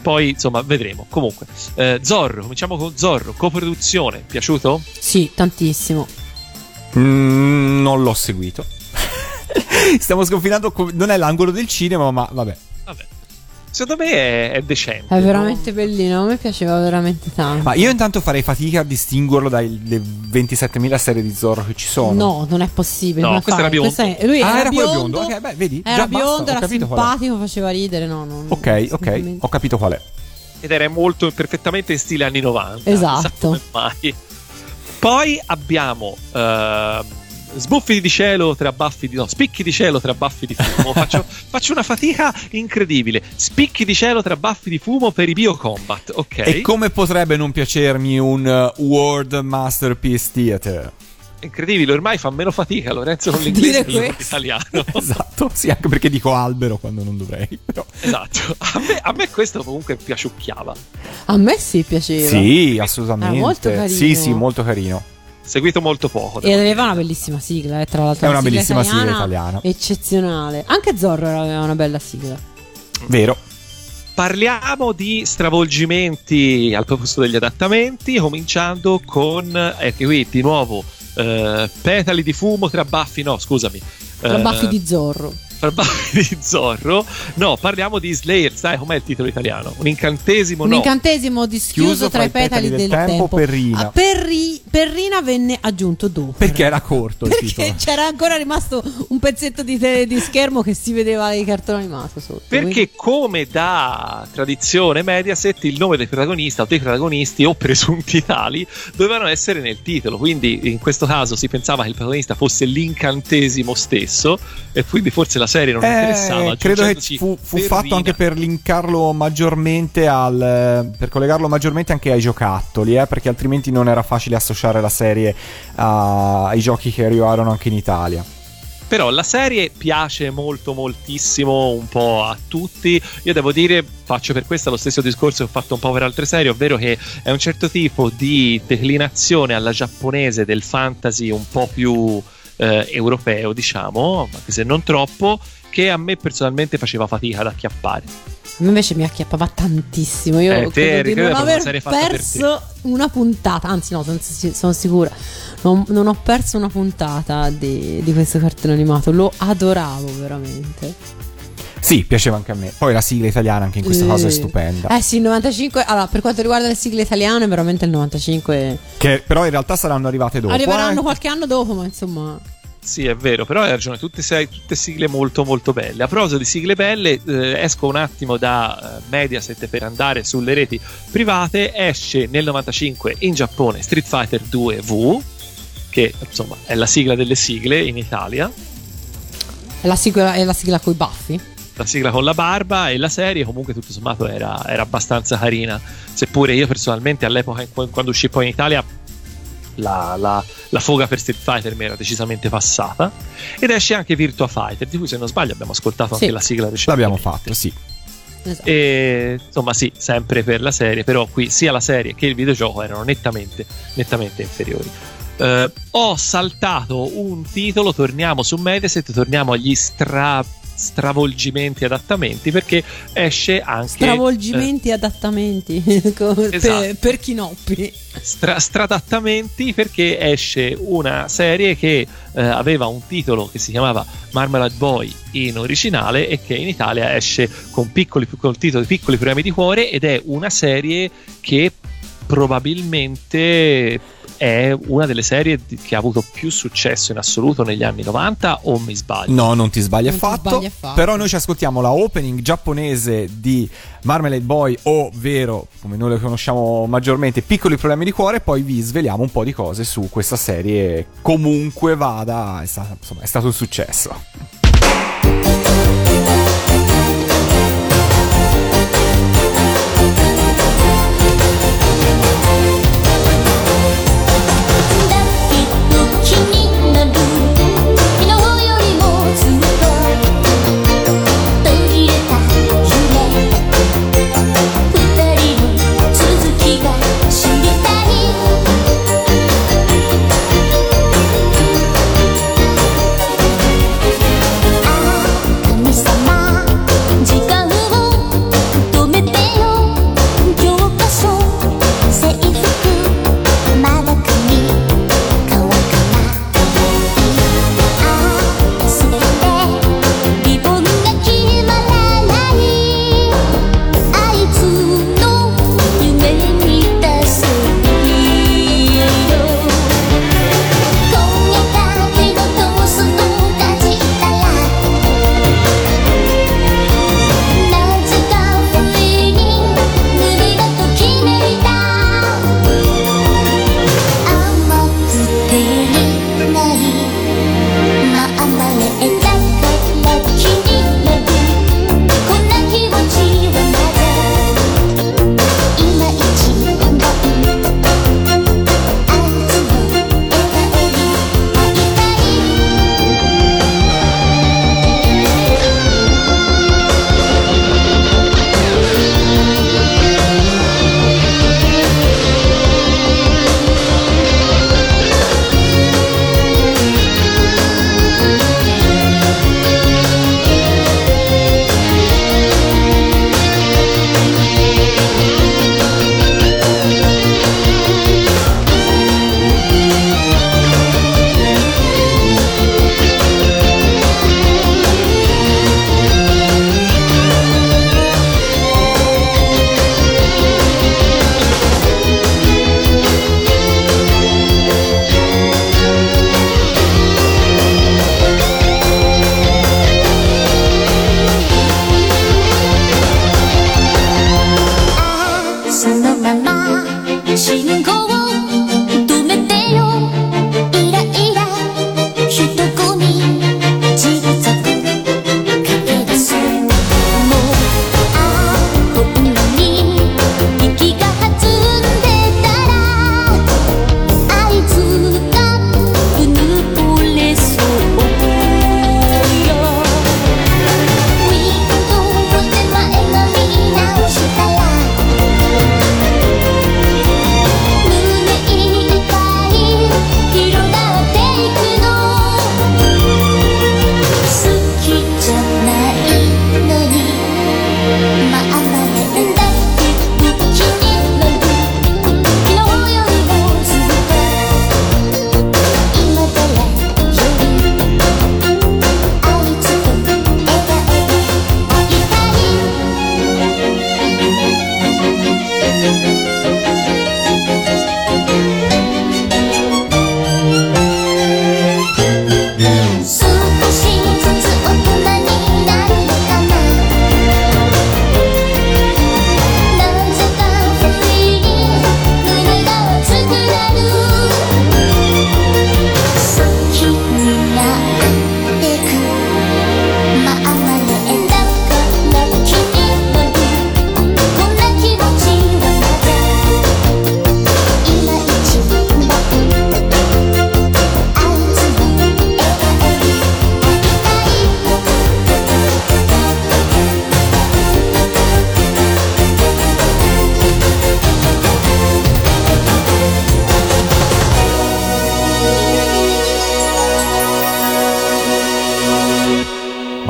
poi insomma vedremo. Comunque Zorro, cominciamo con Zorro, coproduzione, piaciuto? Sì, tantissimo. Non l'ho seguito. Stiamo sconfinando, non è l'angolo del cinema, ma vabbè. Secondo me è decente. È veramente bellino, a me piaceva veramente tanto. Ma io intanto farei fatica a distinguerlo dalle 27.000 serie di Zorro che ci sono. No, non è possibile. No, questo era biondo. Lui era biondo. Ok, beh, vedi. Era già biondo, basta. Era simpatico, faceva ridere. Ok, ho capito qual è. Ed era molto perfettamente in stile anni 90. Esatto. Mai. Poi abbiamo spicchi di cielo tra baffi di fumo. Faccio una fatica incredibile. Spicchi di cielo tra baffi di fumo per i Biocombat, ok. E come potrebbe non piacermi un World Masterpiece Theater? Incredibile, ormai fa meno fatica Lorenzo con l'inglese che con l'italiano. Esatto, sì, anche perché dico albero quando non dovrei, però. Esatto, a me questo comunque piaciucchiava. A me sì, piaceva. Sì, assolutamente. Era molto carino. Sì, molto carino. Seguito molto poco. E aveva una bellissima sigla, tra l'altro. È una bellissima sigla italiana. Eccezionale. Anche Zorro aveva una bella sigla. Vero. Parliamo di stravolgimenti al posto degli adattamenti, cominciando con qui di nuovo petali di fumo tra baffi. No, scusami. Tra baffi di Zorro. Parliamo di Slayer. Sai com'è il titolo italiano? Un incantesimo dischiuso tra i petali del tempo. Perrina. Perrina venne aggiunto dopo. Perché era corto il titolo. Perché c'era ancora rimasto un pezzetto di schermo che si vedeva nei cartoni animati sotto. Perché come da tradizione Mediaset il nome del protagonista o dei protagonisti o presunti tali dovevano essere nel titolo. Quindi in questo caso si pensava che il protagonista fosse l'incantesimo stesso, e quindi forse la serie non interessava. Credo che fu fatto anche per linkarlo maggiormente per collegarlo maggiormente anche ai giocattoli, perché altrimenti non era facile associare la serie ai giochi che arrivarono anche in Italia. Però la serie piace molto moltissimo un po' a tutti. Io devo dire, faccio per questa lo stesso discorso che ho fatto un po' per altre serie, ovvero che è un certo tipo di declinazione alla giapponese del fantasy un po' più europeo, diciamo, anche se non troppo, che a me personalmente faceva fatica ad acchiappare. A me invece mi acchiappava tantissimo. Io credo di non aver perso una puntata. Anzi no, sono sicura, non ho perso una puntata di questo cartone animato. Lo adoravo veramente. Sì, piaceva anche a me. Poi la sigla italiana anche in questo caso è stupenda. Sì, il 95. Allora, per quanto riguarda le sigle italiane, veramente il 95. Che però in realtà saranno arrivate dopo. Arriveranno qualche anno dopo, ma insomma. Sì, è vero, però hai ragione, tutte sigle molto molto belle. A proposito di sigle belle, esco un attimo da Mediaset per andare sulle reti private. Esce nel 95 in Giappone Street Fighter 2V, che insomma è la sigla delle sigle in Italia. È la sigla coi baffi? La sigla con la barba. E la serie comunque tutto sommato era abbastanza carina, seppure io personalmente all'epoca quando uscì poi in Italia la foga per Street Fighter mi era decisamente passata, ed esce anche Virtua Fighter, di cui se non sbaglio abbiamo ascoltato anche la sigla recentemente. L'abbiamo fatto, sì. Esatto. E, insomma, sì, sempre per la serie, però qui sia la serie che il videogioco erano nettamente inferiori. Ho saltato un titolo, torniamo su Mediaset, torniamo agli stravolgimenti e adattamenti, perché esce anche stravolgimenti e adattamenti per Chinoppi, stradattamenti, perché esce una serie che aveva un titolo che si chiamava Marmalade Boy in originale e che in Italia esce con col titolo di Piccoli Problemi di Cuore, ed è una serie che probabilmente è una delle serie che ha avuto più successo in assoluto negli anni 90, o mi sbaglio? No, non ti sbagli affatto. Però noi ci ascoltiamo la opening giapponese di Marmalade Boy, ovvero, come noi lo conosciamo maggiormente, Piccoli Problemi di Cuore, e poi vi sveliamo un po' di cose su questa serie. Comunque vada, insomma, è stato un successo. It's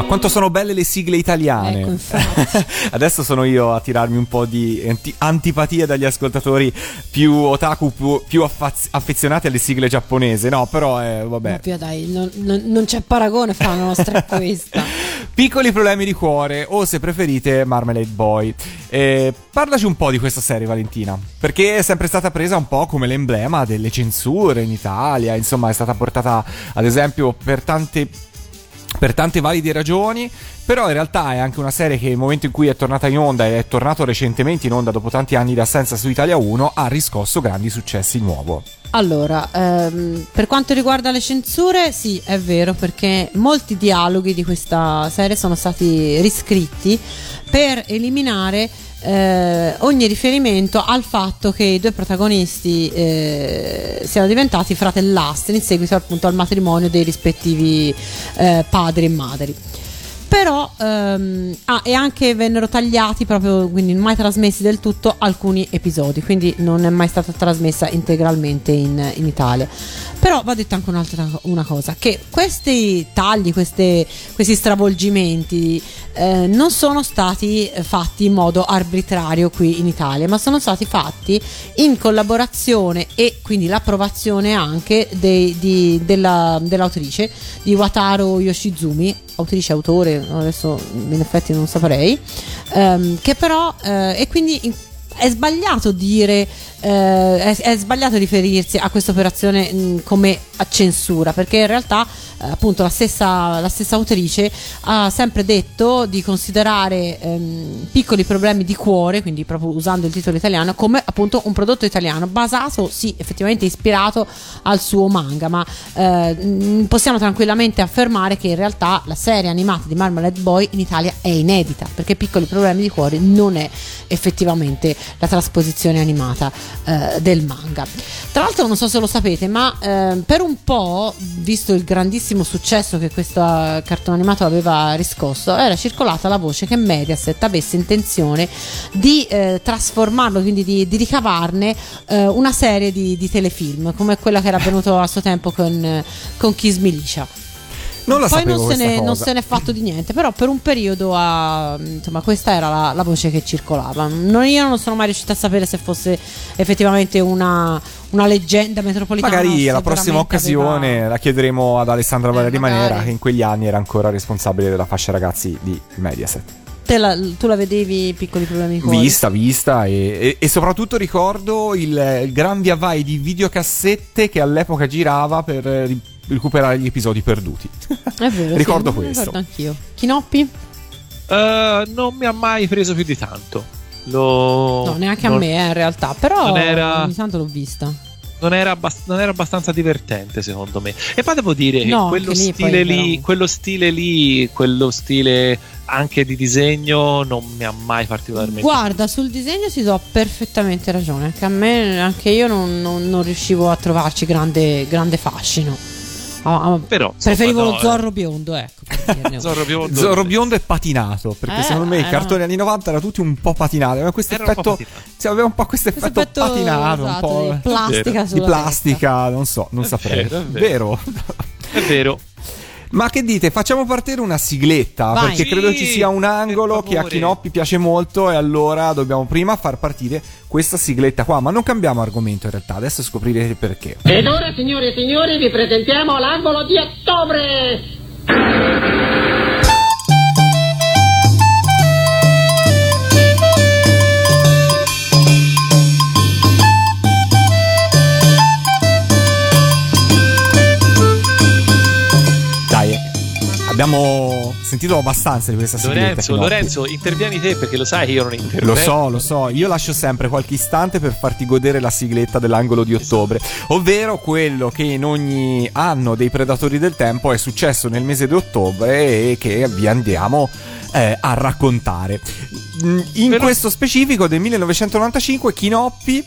Ma quanto sono belle le sigle italiane, ecco, adesso sono io a tirarmi un po' di antipatia dagli ascoltatori più otaku, più affezionati alle sigle giapponese. No, però vabbè, più, dai, non c'è paragone fra la nostra e questa. Piccoli problemi di cuore, o se preferite Marmalade Boy. Parlaci un po' di questa serie, Valentina, perché è sempre stata presa un po' come l'emblema delle censure in Italia. Insomma, è stata portata ad esempio per tante valide ragioni, però in realtà è anche una serie che nel momento in cui è tornata in onda, e è tornato recentemente in onda dopo tanti anni di assenza su Italia 1, ha riscosso grandi successi di nuovo. Allora, per quanto riguarda le censure, sì, è vero, perché molti dialoghi di questa serie sono stati riscritti per eliminare ogni riferimento al fatto che i due protagonisti siano diventati fratellastri in seguito appunto al matrimonio dei rispettivi padri e madri. Però e anche vennero tagliati proprio, quindi mai trasmessi del tutto alcuni episodi, quindi non è mai stata trasmessa integralmente in Italia. Però va detto anche una cosa, che questi tagli, questi stravolgimenti non sono stati fatti in modo arbitrario qui in Italia, ma sono stati fatti in collaborazione e quindi l'approvazione anche dell'autrice di Wataru Yoshizumi, autrice, autore, adesso in effetti non saprei, che però e quindi è sbagliato dire è sbagliato riferirsi a questa operazione come a censura, perché in realtà appunto la stessa autrice ha sempre detto di considerare Piccoli problemi di cuore, quindi proprio usando il titolo italiano, come appunto un prodotto italiano basato, sì, effettivamente ispirato al suo manga, ma possiamo tranquillamente affermare che in realtà la serie animata di Marmalade Boy in Italia è inedita, perché Piccoli problemi di cuore non è effettivamente la trasposizione animata del manga. Tra l'altro non so se lo sapete, ma per un po', visto il grandissimo successo che questo cartone animato aveva riscosso, era circolata la voce che Mediaset avesse intenzione di trasformarlo, quindi di ricavarne una serie di telefilm, come quella che era avvenuto a suo tempo con Kiss Militia. Non la poi non se n'è fatto di niente, però per un periodo insomma, questa era la voce che circolava. Io non sono mai riuscita a sapere se fosse effettivamente una leggenda metropolitana. Magari alla prossima occasione la chiederemo ad Alessandra Valeri Manera, che in quegli anni era ancora responsabile della fascia ragazzi di Mediaset. Tu la vedevi Piccoli problemi di cuore? Vista e soprattutto ricordo il gran via vai di videocassette che all'epoca girava per recuperare gli episodi perduti. È vero. Ricordo, sì, questo ricordo anch'io. Chinoppi? Non mi ha mai preso più di tanto. No, neanche a me in realtà. Però ogni tanto l'ho vista. Non era abbastanza divertente, secondo me. E poi devo dire che quello stile anche di disegno non mi ha mai particolarmente. Guarda, sul disegno si do perfettamente ragione. Anche a me, anche io non riuscivo a trovarci grande fascino. Però preferivo lo Zorro biondo, ecco. Zorro biondo e patinato, perché secondo me i cartoni anni 90 erano tutti un po' patinati, ma questo effetto aveva un po' questo effetto patinato, esatto, un po' di plastica, non saprei. È vero. Ma che dite? Facciamo partire una sigletta. Vai. Perché sì, credo ci sia un angolo che a Chinoppi piace molto, e allora dobbiamo prima far partire questa sigletta qua. Ma non cambiamo argomento in realtà, adesso scoprirete perché. Ed ora, signore e signori, vi presentiamo l'angolo di ottobre. Abbiamo sentito abbastanza di questa sigletta. Lorenzo, intervieni te, perché lo sai che io non intervengo. Lo so, io lascio sempre qualche istante per farti godere la sigletta dell'angolo di ottobre, esatto, ovvero quello che in ogni anno dei Predatori del Tempo è successo nel mese di ottobre e che vi andiamo a raccontare. Questo specifico del 1995, Chinoppi,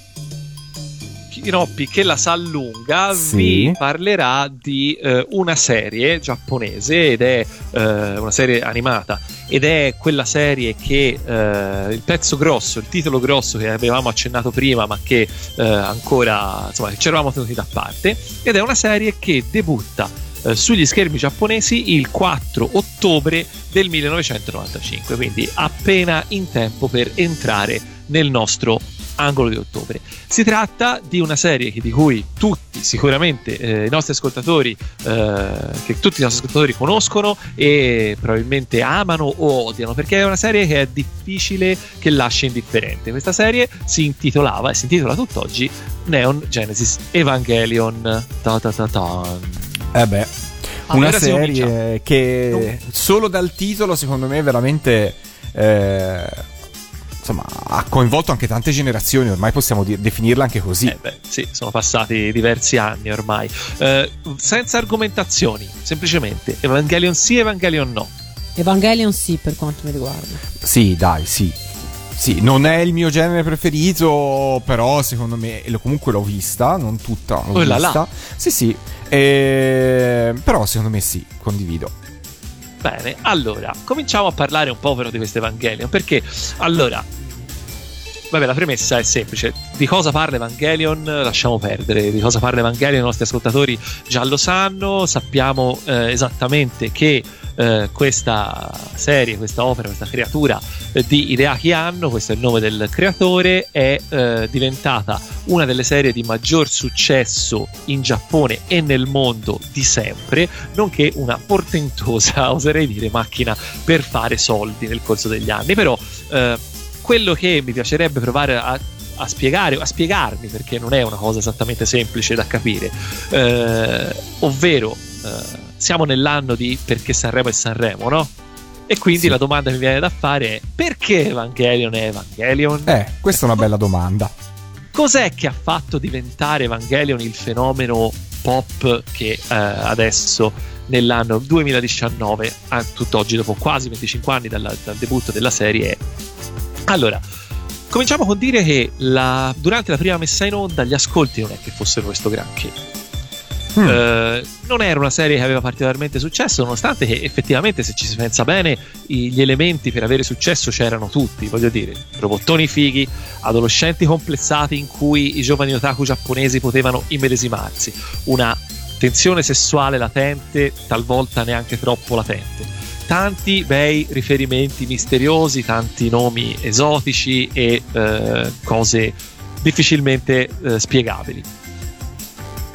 che la sa lunga, sì, vi parlerà di una serie giapponese, ed è una serie animata, ed è quella serie che il pezzo grosso, il titolo grosso che avevamo accennato prima, ma che ancora, insomma, ci eravamo tenuti da parte, ed è una serie che debutta sugli schermi giapponesi il 4 ottobre del 1995, quindi appena in tempo per entrare nel nostro angolo di ottobre. Si tratta di una serie di cui tutti sicuramente i nostri ascoltatori che tutti i nostri ascoltatori conoscono e probabilmente amano o odiano, perché è una serie che è difficile che lasci indifferente. Questa serie si intitolava e si intitola tutt'oggi Neon Genesis Evangelion. Una serie che solo dal titolo secondo me veramente insomma ha coinvolto anche tante generazioni, ormai possiamo definirla anche così. Sì, sono passati diversi anni ormai, senza argomentazioni, semplicemente Evangelion sì, Evangelion no. Evangelion sì, per quanto mi riguarda. Sì, dai, sì. Sì, non è il mio genere preferito, però secondo me comunque l'ho vista, non tutta, l'ho vista. Sì, sì. Però secondo me sì, condivido. Bene, allora, cominciamo a parlare un po' però di questo Evangelion, perché, allora, vabbè, la premessa è semplice. Di cosa parla Evangelion? Lasciamo perdere. Di cosa parla Evangelion? I nostri ascoltatori già lo sanno, sappiamo esattamente che questa serie, questa opera, questa creatura di Hideaki Anno, questo è il nome del creatore, è diventata una delle serie di maggior successo in Giappone e nel mondo di sempre, nonché una portentosa, oserei dire, macchina per fare soldi nel corso degli anni. Però quello che mi piacerebbe provare a spiegare, a spiegarmi, perché non è una cosa esattamente semplice da capire, ovvero siamo nell'anno di perché Sanremo è Sanremo, no? E quindi sì, la domanda che mi viene da fare è: perché Evangelion è Evangelion? Questa è una bella domanda. Cos'è che ha fatto diventare Evangelion il fenomeno pop che adesso, nell'anno 2019, a tutt'oggi, dopo quasi 25 anni dal debutto della serie, è? Allora, cominciamo con dire che durante la prima messa in onda gli ascolti non è che fossero questo granché. Non era una serie che aveva particolarmente successo, nonostante che effettivamente, se ci si pensa bene, gli elementi per avere successo c'erano tutti. Voglio dire, robottoni fighi, adolescenti complessati in cui i giovani otaku giapponesi potevano immedesimarsi, una tensione sessuale latente, talvolta neanche troppo latente, tanti bei riferimenti misteriosi, tanti nomi esotici e cose difficilmente spiegabili.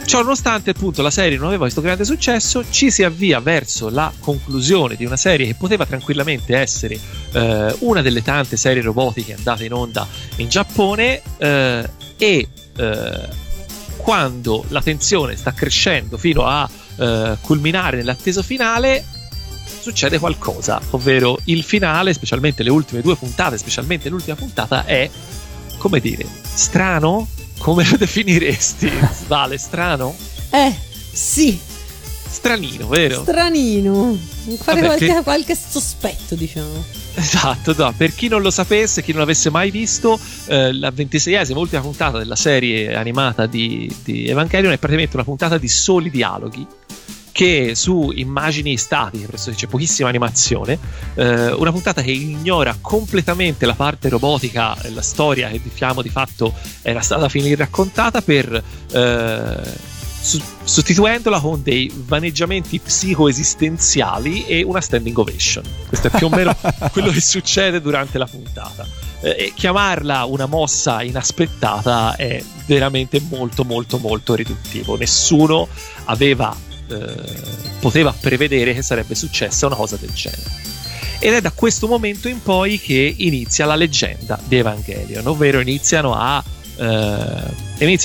Ciononostante, appunto, la serie non aveva questo grande successo. Ci si avvia verso la conclusione di una serie che poteva tranquillamente essere una delle tante serie robotiche andate in onda in Giappone, quando la tensione sta crescendo fino a culminare nell'atteso finale, succede qualcosa, ovvero il finale, specialmente le ultime due puntate, specialmente l'ultima puntata, è, come dire, strano. Come lo definiresti? Vale, strano? Sì. Stranino, vero? Stranino. Fare qualche sospetto, diciamo. Esatto, no. Per chi non lo sapesse, chi non l'avesse mai visto, la 26esima, ultima puntata della serie animata di Evangelion è praticamente una puntata di soli dialoghi, che su immagini statiche, presso c'è pochissima animazione, una puntata che ignora completamente la parte robotica, la storia che diciamo di fatto era stata fin lì raccontata, per sostituendola con dei vaneggiamenti psicoesistenziali e una standing ovation. Questo è più o meno quello che succede durante la puntata, e chiamarla una mossa inaspettata è veramente molto molto molto riduttivo. Nessuno poteva prevedere che sarebbe successa una cosa del genere, ed è da questo momento in poi che inizia la leggenda di Evangelion, ovvero inizia a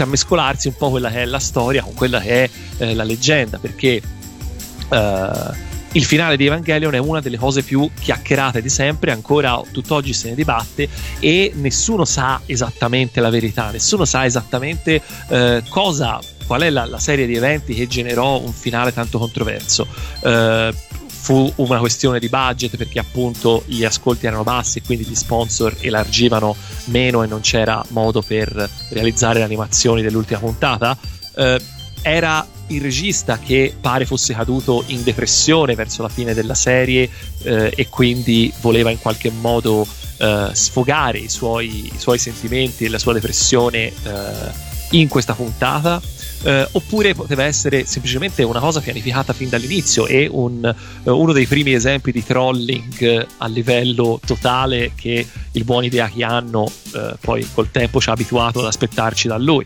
mescolarsi un po' quella che è la storia con quella che è la leggenda, perché il finale di Evangelion è una delle cose più chiacchierate di sempre, ancora tutt'oggi se ne dibatte e nessuno sa esattamente la verità, nessuno sa esattamente qual è la serie di eventi che generò un finale tanto controverso. Fu una questione di budget, perché appunto gli ascolti erano bassi e quindi gli sponsor elargivano meno e non c'era modo per realizzare le animazioni dell'ultima puntata. Era il regista che pare fosse caduto in depressione verso la fine della serie e quindi voleva in qualche modo sfogare i suoi sentimenti e la sua depressione in questa puntata. oppure poteva essere semplicemente una cosa pianificata fin dall'inizio e uno dei primi esempi di trolling a livello totale che il buon Hideaki Anno poi col tempo ci ha abituato ad aspettarci da lui.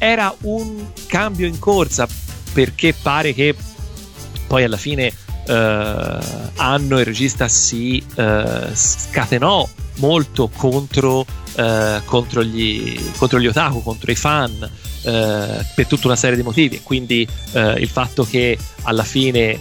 Era un cambio in corsa, perché pare che poi alla fine Anno, il regista, si scatenò molto contro gli otaku, contro i fan, per tutta una serie di motivi. Quindi il fatto che alla fine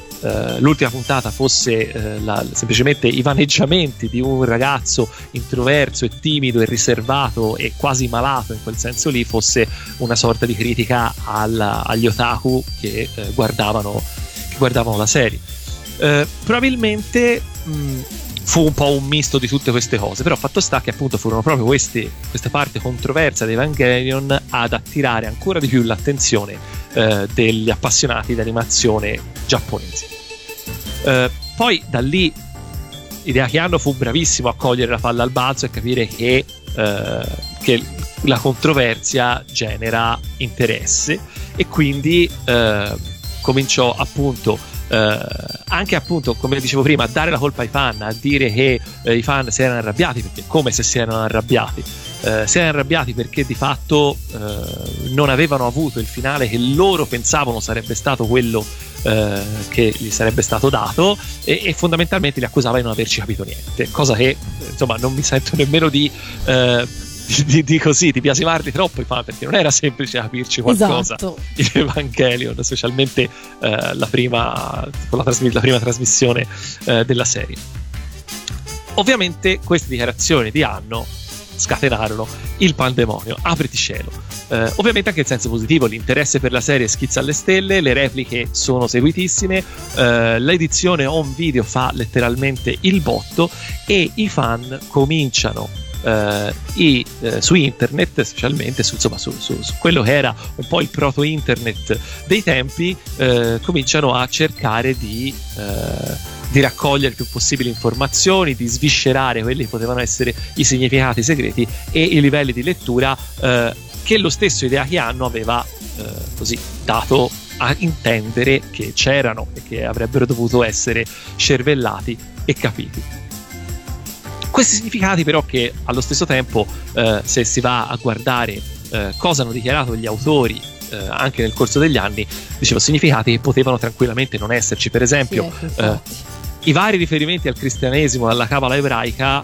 l'ultima puntata fosse semplicemente i vaneggiamenti di un ragazzo introverso e timido e riservato e quasi malato in quel senso lì, fosse una sorta di critica agli otaku che guardavano la serie. Probabilmente fu un po' un misto di tutte queste cose, però fatto sta che appunto furono proprio questa parte controversa di Evangelion ad attirare ancora di più l'attenzione degli appassionati di animazione giapponesi. Poi da lì Hideaki Anno fu bravissimo a cogliere la palla al balzo e capire che la controversia genera interesse, e quindi cominciò appunto anche appunto, come dicevo prima, a dare la colpa ai fan, a dire che i fan si erano arrabbiati, perché come se si erano arrabbiati, perché di fatto non avevano avuto il finale che loro pensavano sarebbe stato quello che gli sarebbe stato dato, e fondamentalmente li accusava di non averci capito niente, cosa che insomma non mi sento nemmeno di così, di biasimarli troppo i fan, perché non era semplice capirci qualcosa. Esatto. In Evangelion, specialmente la prima trasmissione della serie. Ovviamente queste dichiarazioni di Anno scatenarono il pandemonio, apriti cielo. Ovviamente anche in senso positivo, l'interesse per la serie schizza alle stelle, le repliche sono seguitissime, l'edizione home video fa letteralmente il botto, e i fan cominciano su internet, specialmente su quello che era un po' il proto internet dei tempi, cominciano a cercare di raccogliere più possibili informazioni, di sviscerare quelli che potevano essere i significati segreti e i livelli di lettura che lo stesso Hideaki Anno aveva così dato a intendere che c'erano e che avrebbero dovuto essere cervellati e capiti. Questi significati però, che allo stesso tempo se si va a guardare cosa hanno dichiarato gli autori anche nel corso degli anni, dicevo, significati che potevano tranquillamente non esserci. Per esempio i vari riferimenti al cristianesimo, alla cabala ebraica,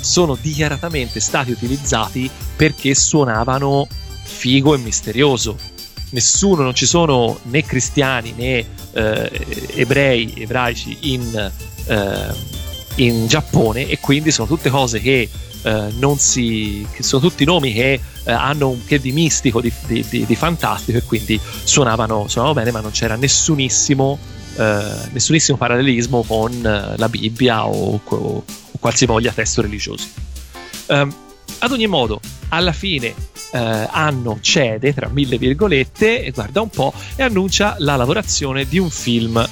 sono dichiaratamente stati utilizzati perché suonavano figo e misterioso. Nessuno, non ci sono né cristiani né ebraici in Giappone, e quindi sono tutte cose che sono tutti nomi che hanno un che di mistico, di fantastico, e quindi suonavano bene, ma non c'era nessunissimo parallelismo con la Bibbia o qualsivoglia testo religioso. Ad ogni modo, alla fine Anno cede, tra mille virgolette, e guarda un po', e annuncia la lavorazione di un film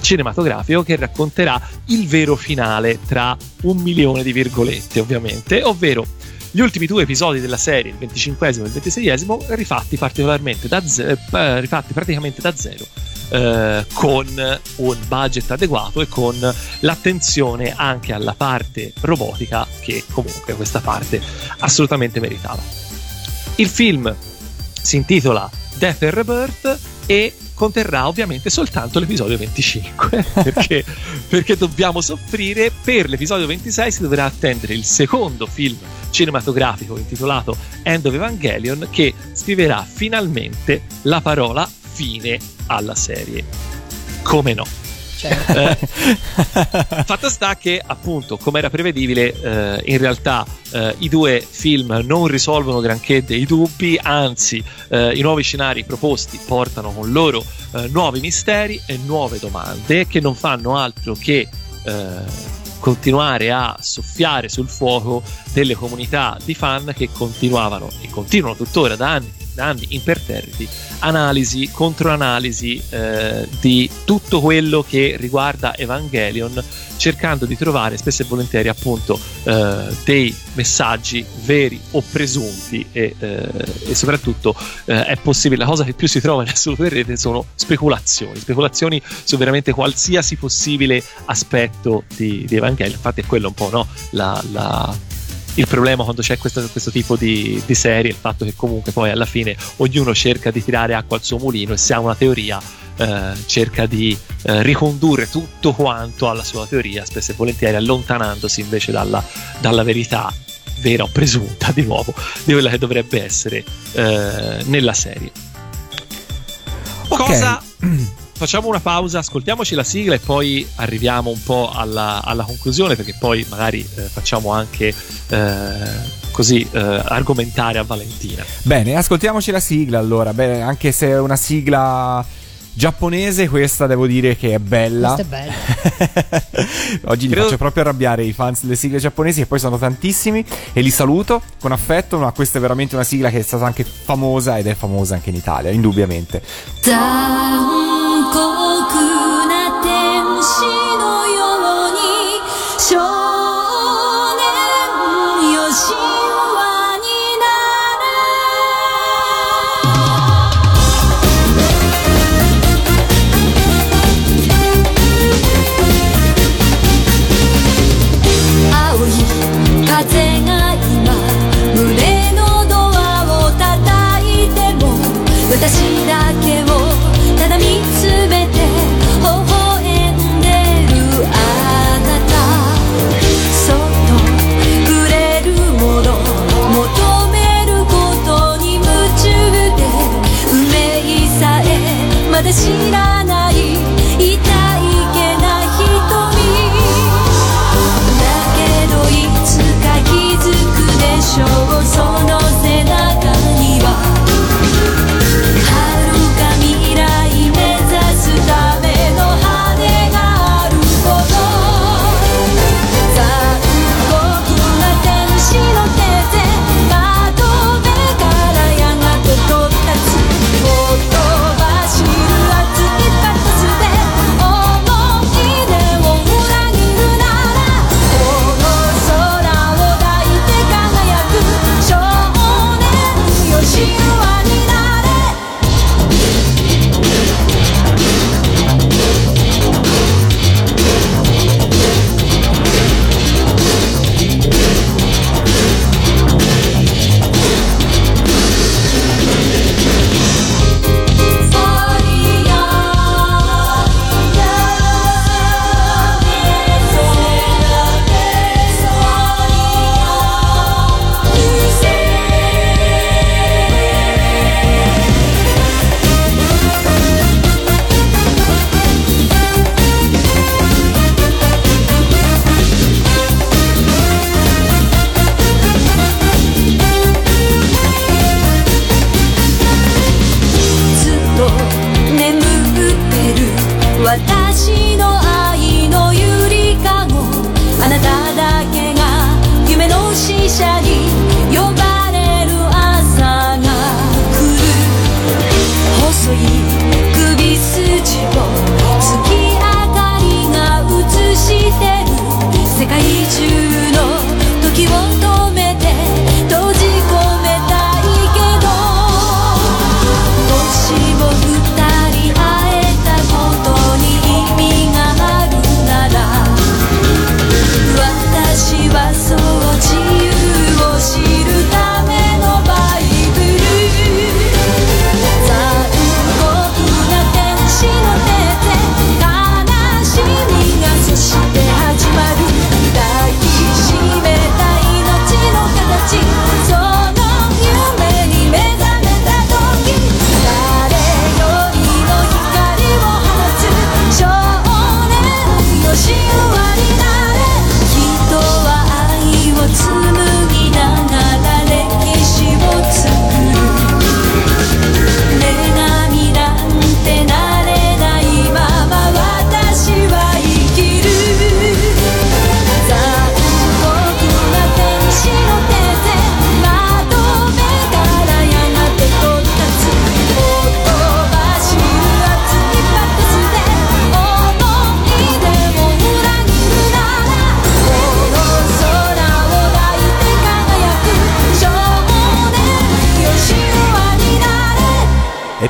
cinematografico che racconterà il vero finale tra 1.000.000 di virgolette, ovviamente, ovvero gli ultimi 2 episodi della serie, il 25° e il 26°, rifatti praticamente da zero, con un budget adeguato e con l'attenzione anche alla parte robotica, che comunque questa parte assolutamente meritava. Il film si intitola Death and Rebirth e conterrà ovviamente soltanto l'episodio 25 perché dobbiamo soffrire per l'episodio 26. Si dovrà attendere il secondo film cinematografico intitolato End of Evangelion, che scriverà finalmente la parola fine alla serie, come no, certo. Fatto sta che appunto, come era prevedibile, in realtà i 2 film non risolvono granché dei dubbi, anzi i nuovi scenari proposti portano con loro nuovi misteri e nuove domande che non fanno altro che continuare a soffiare sul fuoco delle comunità di fan che continuavano e continuano tuttora da anni anni imperterriti, analisi, controanalisi di tutto quello che riguarda Evangelion, cercando di trovare spesso e volentieri appunto dei messaggi veri o presunti e soprattutto è possibile, la cosa che più si trova nel super rete sono speculazioni su veramente qualsiasi possibile aspetto di Evangelion. Infatti è quello un po', no, il problema quando c'è questo tipo di serie, il fatto che comunque poi alla fine ognuno cerca di tirare acqua al suo mulino e se ha una teoria cerca di ricondurre tutto quanto alla sua teoria, spesso e volentieri allontanandosi invece dalla verità vera o presunta, di nuovo, di quella che dovrebbe essere nella serie. Okay. Cosa... Facciamo una pausa, ascoltiamoci la sigla e poi arriviamo un po' alla conclusione, perché poi magari facciamo anche argomentare a Valentina. Bene, ascoltiamoci la sigla allora. Beh, anche se è una sigla giapponese, questa devo dire che è bella. Questa è bella. Oggi li faccio proprio arrabbiare i fans delle sigle giapponesi, che poi sono tantissimi, e li saluto con affetto, ma questa è veramente una sigla che è stata anche famosa, ed è famosa anche in Italia, indubbiamente.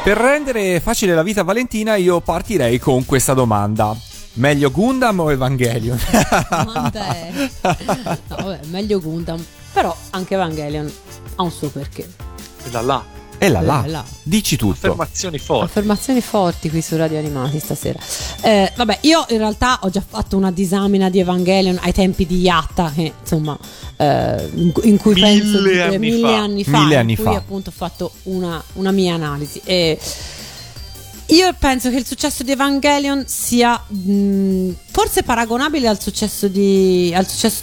Per rendere facile la vita a Valentina io partirei con questa domanda: meglio Gundam o Evangelion? No, vabbè, meglio Gundam, però anche Evangelion ha un suo perché. E là. Dici tutto. Affermazioni forti qui su Radio Animati stasera. Vabbè, io in realtà ho già fatto una disamina di Evangelion ai tempi di Yatta, che insomma in cui penso mille anni fa. Cui appunto ho fatto una mia analisi. E io penso che il successo di Evangelion sia forse paragonabile al successo di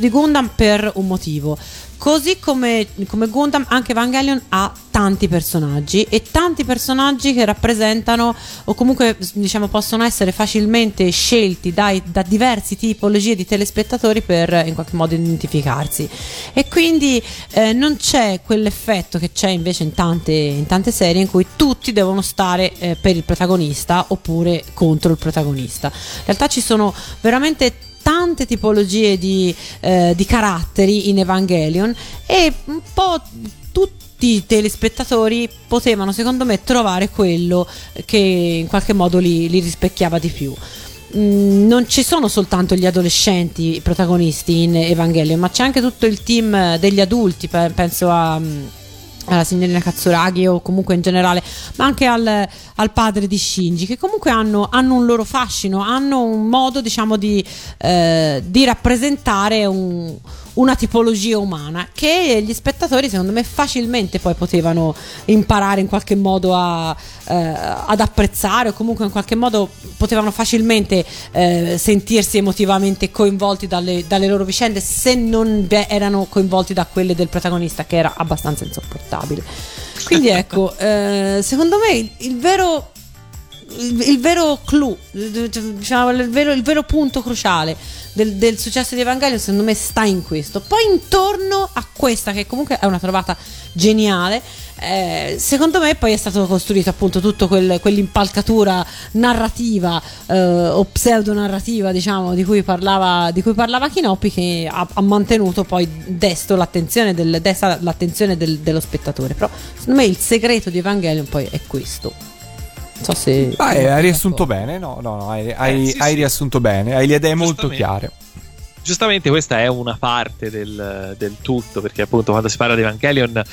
Gundam per un motivo. Così come Gundam, anche Evangelion ha tanti personaggi, e tanti personaggi che rappresentano, o comunque diciamo possono essere facilmente scelti da diversi tipologie di telespettatori per in qualche modo identificarsi. E quindi non c'è quell'effetto che c'è invece in tante serie in cui tutti devono stare per il protagonista oppure contro il protagonista. In realtà ci sono veramente tante tipologie di caratteri in Evangelion, e un po' tutti i telespettatori potevano, secondo me, trovare quello che in qualche modo li rispecchiava di più. Non ci sono soltanto gli adolescenti protagonisti in Evangelion, ma c'è anche tutto il team degli adulti, penso alla signorina Katsuragi, o comunque in generale, ma anche al padre di Shinji, che comunque hanno un loro fascino, hanno un modo, diciamo, di rappresentare una tipologia umana che gli spettatori, secondo me, facilmente poi potevano imparare in qualche modo ad apprezzare, o comunque in qualche modo potevano facilmente sentirsi emotivamente coinvolti dalle loro vicende, se non erano coinvolti da quelle del protagonista, che era abbastanza insopportabile. Quindi ecco, secondo me il vero clou, diciamo, il vero punto cruciale del successo di Evangelion, secondo me, sta in questo. Poi intorno a questa, che comunque è una trovata geniale, secondo me poi è stato costruito appunto tutto quell'impalcatura narrativa o pseudonarrativa, diciamo, di cui parlava Kinopi, che ha mantenuto poi desta l'attenzione dello spettatore. Però secondo me il segreto di Evangelion poi è questo. So se hai riassunto bene. No, hai riassunto bene, hai le idee molto chiare. Giustamente questa è una parte del tutto, perché appunto quando si parla di Evangelion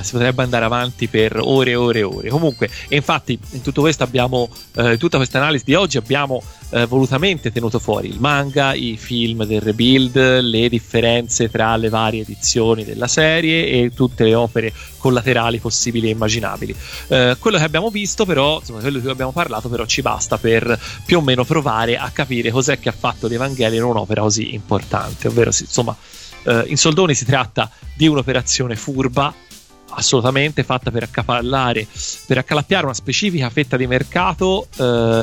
si potrebbe andare avanti per ore e ore e ore. Comunque, e infatti in tutto questo abbiamo in tutta questa analisi di oggi abbiamo volutamente tenuto fuori il manga, i film del rebuild, le differenze tra le varie edizioni della serie e tutte le opere collaterali possibili e immaginabili. Quello che abbiamo visto, però, insomma, quello di cui abbiamo parlato, però ci basta per più o meno provare a capire cos'è che ha fatto di Evangelion un'opera così importante, ovvero insomma, in soldoni si tratta di un'operazione furba, assolutamente, fatta per accalappiare una specifica fetta di mercato,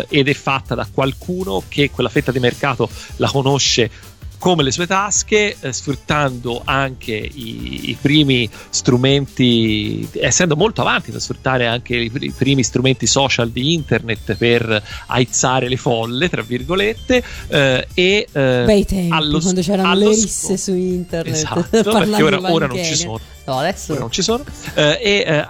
ed è fatta da qualcuno che quella fetta di mercato la conosce come le sue tasche, sfruttando anche i primi strumenti, essendo molto avanti per sfruttare anche i primi strumenti social di internet per aizzare le folle, tra virgolette, bei tempi, quando c'erano le risse su internet. Esatto, perché ora non ci sono. No, adesso non ci sono, e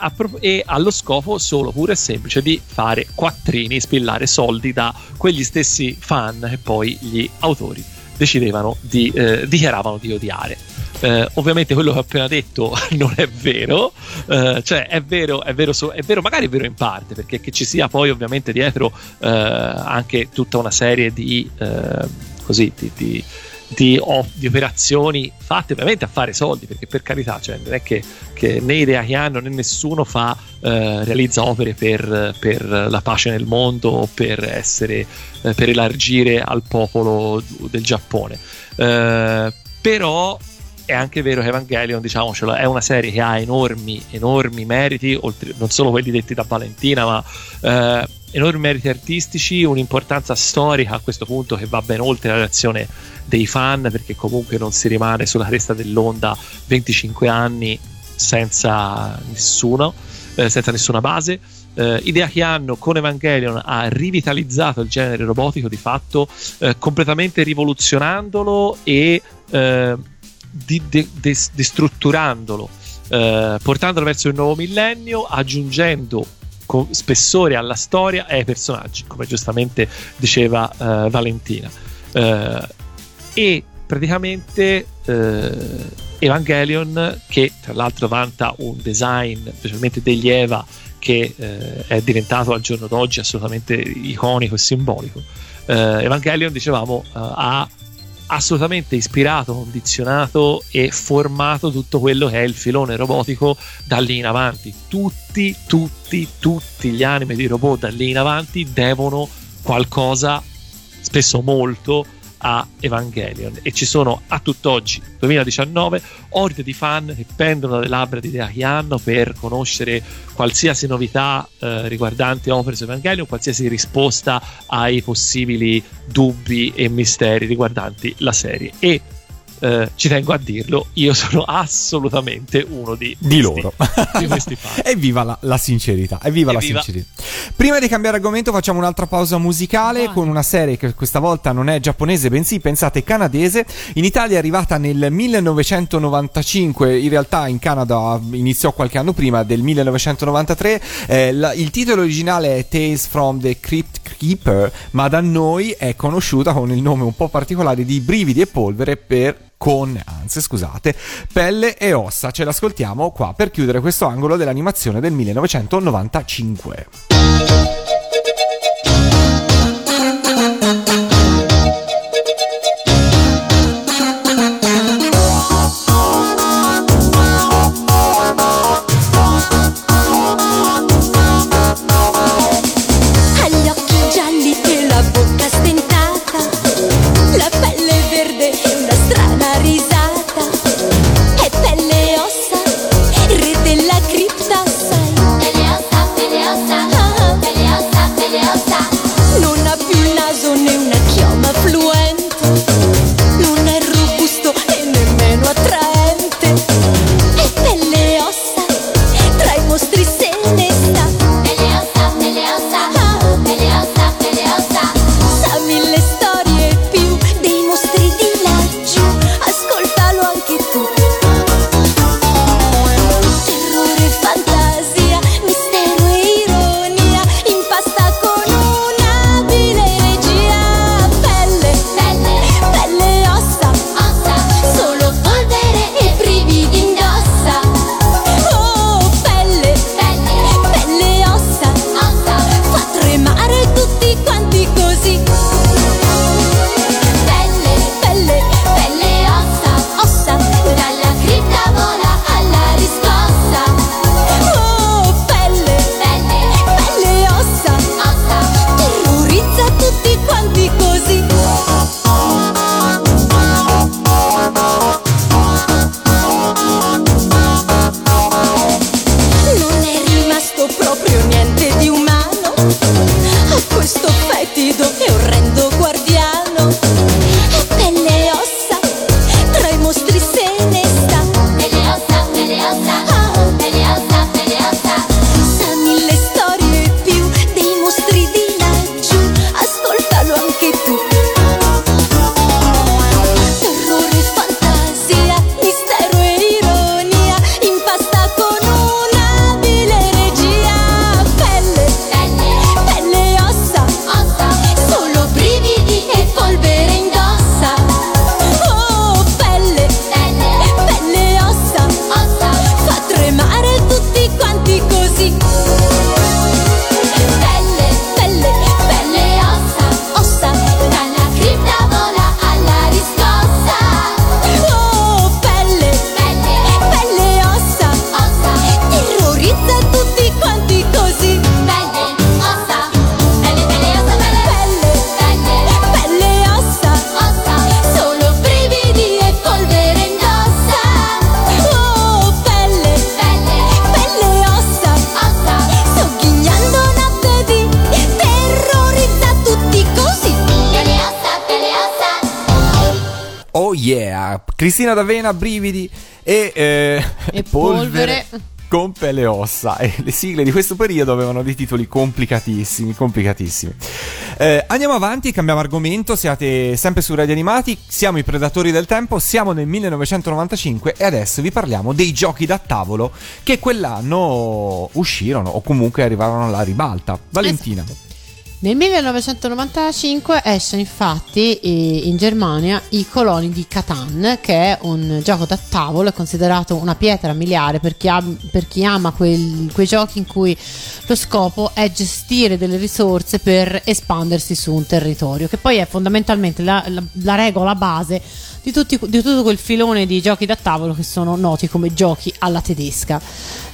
allo scopo solo, pure e semplice, di fare quattrini, spillare soldi da quegli stessi fan che poi gli autori decidevano dichiaravano di odiare. Ovviamente quello che ho appena detto non è vero, cioè è vero, magari è vero in parte, perché che ci sia poi ovviamente dietro anche tutta una serie di operazioni fatte ovviamente a fare soldi, perché per carità, cioè, non è che né Hideaki Anno né nessuno realizza opere per la pace nel mondo o per elargire al popolo del Giappone, però è anche vero che Evangelion, diciamocelo, è una serie che ha enormi meriti, non solo quelli detti da Valentina, ma enormi meriti artistici, un'importanza storica a questo punto che va ben oltre la reazione dei fan, perché comunque non si rimane sulla cresta dell'onda 25 anni senza nessuna base. Hideaki Anno con Evangelion ha rivitalizzato il genere robotico di fatto, completamente rivoluzionandolo e destrutturandolo, portandolo verso il nuovo millennio, aggiungendo spessore alla storia e ai personaggi, come giustamente diceva Valentina. E praticamente Evangelion, che tra l'altro vanta un design specialmente degli Eva che è diventato al giorno d'oggi assolutamente iconico e simbolico, Evangelion, dicevamo, ha assolutamente ispirato, condizionato e formato tutto quello che è il filone robotico da lì in avanti. Tutti gli anime di robot da lì in avanti devono qualcosa, spesso molto, a Evangelion, e ci sono a tutt'oggi, 2019, orde di fan che pendono dalle labbra di Hideaki Anno per conoscere qualsiasi novità riguardante opere su Evangelion, qualsiasi risposta ai possibili dubbi e misteri riguardanti la serie. E ci tengo a dirlo, io sono assolutamente uno di loro, di questi fan. Evviva la sincerità, evviva la sincerità. Prima di cambiare argomento facciamo un'altra pausa musicale con una serie che questa volta non è giapponese, bensì, pensate, canadese. In Italia è arrivata nel 1995, in realtà in Canada iniziò qualche anno prima, del 1993. Il titolo originale è Tales from the Crypt Keeper, ma da noi è conosciuta con il nome un po' particolare di Brividi e Polvere Pelle e Ossa. Ce l'ascoltiamo qua per chiudere questo angolo dell'animazione del 1995. Agli occhi gialli e la bocca stentata, la pelle verde, strana risata, è pelle e ossa, re della cripta, sai. Pelle ossa, pelle ossa, ah, pelle ossa, pelle ossa. Non ha più il naso né una chioma fluente, non è robusto e nemmeno attraente. È pelle e ossa, tra i mostri se ne sta. Pelle ossa, pelle ossa, ah, pelle ossa, pelle ossa. Sa mille storie più dei mostri di ascoltalo anche tu. Terrore, fantasia, mistero e ironia, impasta con un'abile regia. Pelle, pelle, pelle e ossa, ossa, solo polvere e brividi indossa. Oh, pelle, pelle, pelle e ossa, ossa, fa tremare tutti quanti così. Pelle, pelle, pelle e ossa, ossa, dalla cripta vola alla riscossa. Oh, pelle, pelle, pelle e ossa, ossa, terrorizza tutti quanti così. Non è rimasto proprio niente di umano a questo fetido e orrendo guardiano. È pelle e ossa, tra i mostri se ne sta. Pelle ossa, pelle ossa, ah, pelle ossa, pelle ossa. Sa mille storie più dei mostri di laggiù, ascoltalo anche tu. Terrore, fantasia, mistero e ironia, impasta con un'abile regia. Pelle, pelle, pelle e ossa, ossa, solo brividi e polvere indossa. Oh, pelle, pelle, pelle e ossa, ossa, fa tremare tutti quanti così. Pelle, pelle, pelle e ossa, ossa, dalla cripta vola alla riscossa. Oh, pelle, pelle, pelle e ossa, ossa, terrorizza tutti quanti così. Pelle, ossa, pelle, pelle e ossa, pelle, pelle, pelle e ossa, ossa, solo brividi e polvere indossa. Oh, pelle, pelle, pelle e ossa, ossa, sto ghignando notte di terrorizza tutti così. Pelle ossa, pelle ossa. Oh yeah, Cristina D'Avena, brividi e polvere. con pelle e ossa, e le sigle di questo periodo avevano dei titoli complicatissimi. Andiamo avanti, cambiamo argomento, siate sempre su Radio Animati, siamo i predatori del tempo, siamo nel 1995 e adesso vi parliamo dei giochi da tavolo che quell'anno uscirono o comunque arrivarono alla ribalta. Valentina. Esatto. Nel 1995 esce infatti in Germania I Coloni di Catan, che è un gioco da tavolo, è considerato una pietra miliare per chi ama quei giochi in cui lo scopo è gestire delle risorse per espandersi su un territorio, che poi è fondamentalmente la regola base di tutto quel filone di giochi da tavolo che sono noti come giochi alla tedesca.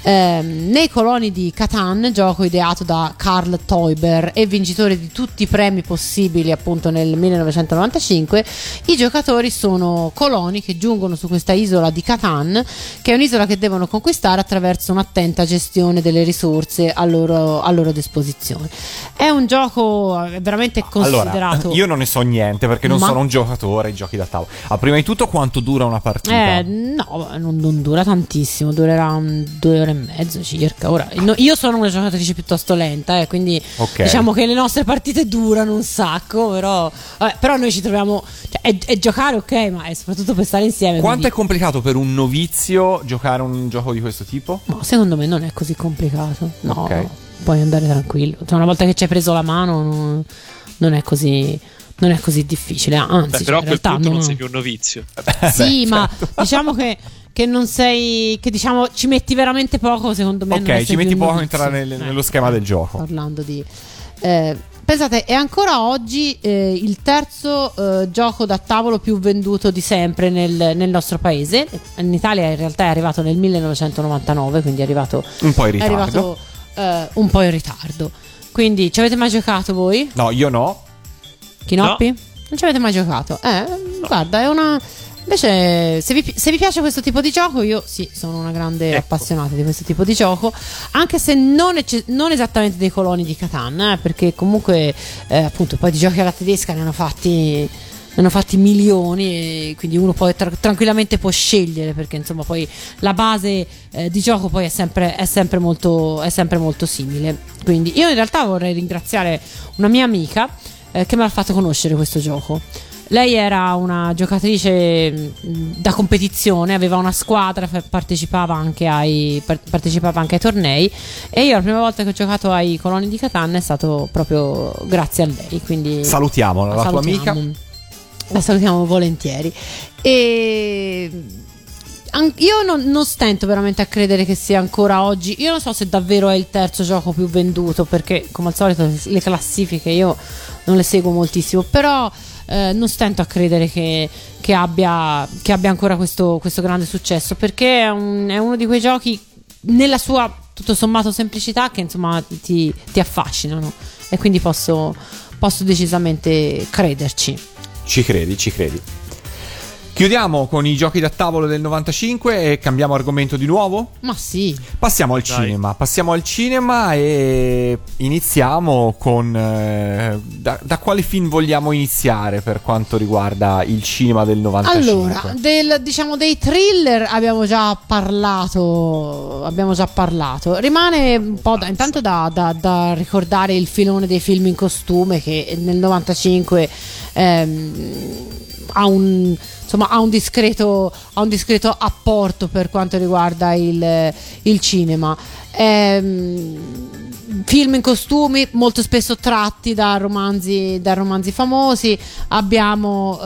Nei Coloni di Catan, gioco ideato da Karl Teuber e vincitore di tutti i premi possibili appunto nel 1995, i giocatori sono coloni che giungono su questa isola di Catan, che è un'isola che devono conquistare attraverso un'attenta gestione delle risorse a loro disposizione. È un gioco veramente considerato... Allora, io non ne so niente perché non sono un giocatore ai giochi da tavolo. Prima di tutto, quanto dura una partita? No, non dura tantissimo, durerà 2 ore e mezzo circa. Ora, io sono una giocatrice piuttosto lenta, quindi okay, diciamo che le nostre partite durano un sacco, però noi ci troviamo, cioè, è giocare, ok, ma è soprattutto per stare insieme. Quanto è complicato per un novizio giocare un gioco di questo tipo? No, secondo me non è così complicato, no, okay, puoi andare tranquillo, cioè, una volta che ci hai preso la mano non è così difficile, anzi. Beh, però cioè, in realtà a quel punto non sei più un novizio. Sì, beh, ma certo, diciamo che non sei, che diciamo ci metti veramente poco, secondo me. Ok, ci metti poco a entrare nello schema del gioco. Parlando di pensate, è ancora oggi il terzo gioco da tavolo più venduto di sempre nel nostro paese. In Italia in realtà è arrivato nel 1999, quindi è arrivato un po' in ritardo. Quindi ci avete mai giocato voi? No, io no. Chinoppi? No. Non ci avete mai giocato? No. Guarda, è una... Invece, se vi piace questo tipo di gioco, io sì, sono una grande appassionata di questo tipo di gioco, anche se non esattamente dei Coloni di Catan, perché comunque, appunto, poi di giochi alla tedesca ne hanno fatti milioni, e quindi uno poi tranquillamente può scegliere, perché insomma poi la base di gioco poi è sempre molto simile. Quindi io in realtà vorrei ringraziare una mia amica che mi ha fatto conoscere questo gioco. Lei era una giocatrice da competizione, aveva una squadra, partecipava anche ai tornei, e io la prima volta che ho giocato ai Coloni di Catan è stato proprio grazie a lei. Quindi salutiamola, la tua amica, la salutiamo volentieri. E io non stento veramente a credere che sia ancora oggi, io non so se davvero è il terzo gioco più venduto, perché come al solito le classifiche io non le seguo moltissimo, però non stento a credere che abbia ancora questo grande successo, perché è uno di quei giochi nella sua tutto sommato semplicità che insomma ti affascinano, e quindi posso decisamente crederci. Ci credi. Chiudiamo con i giochi da tavolo del 95 e cambiamo argomento di nuovo? Ma sì. Passiamo al cinema e iniziamo con... da quale film vogliamo iniziare per quanto riguarda il cinema del 95? Allora, dei thriller abbiamo già parlato. Rimane un po' intanto da ricordare il filone dei film in costume, che nel 95... ha un discreto apporto per quanto riguarda il cinema. Film in costumi molto spesso tratti da romanzi famosi. Abbiamo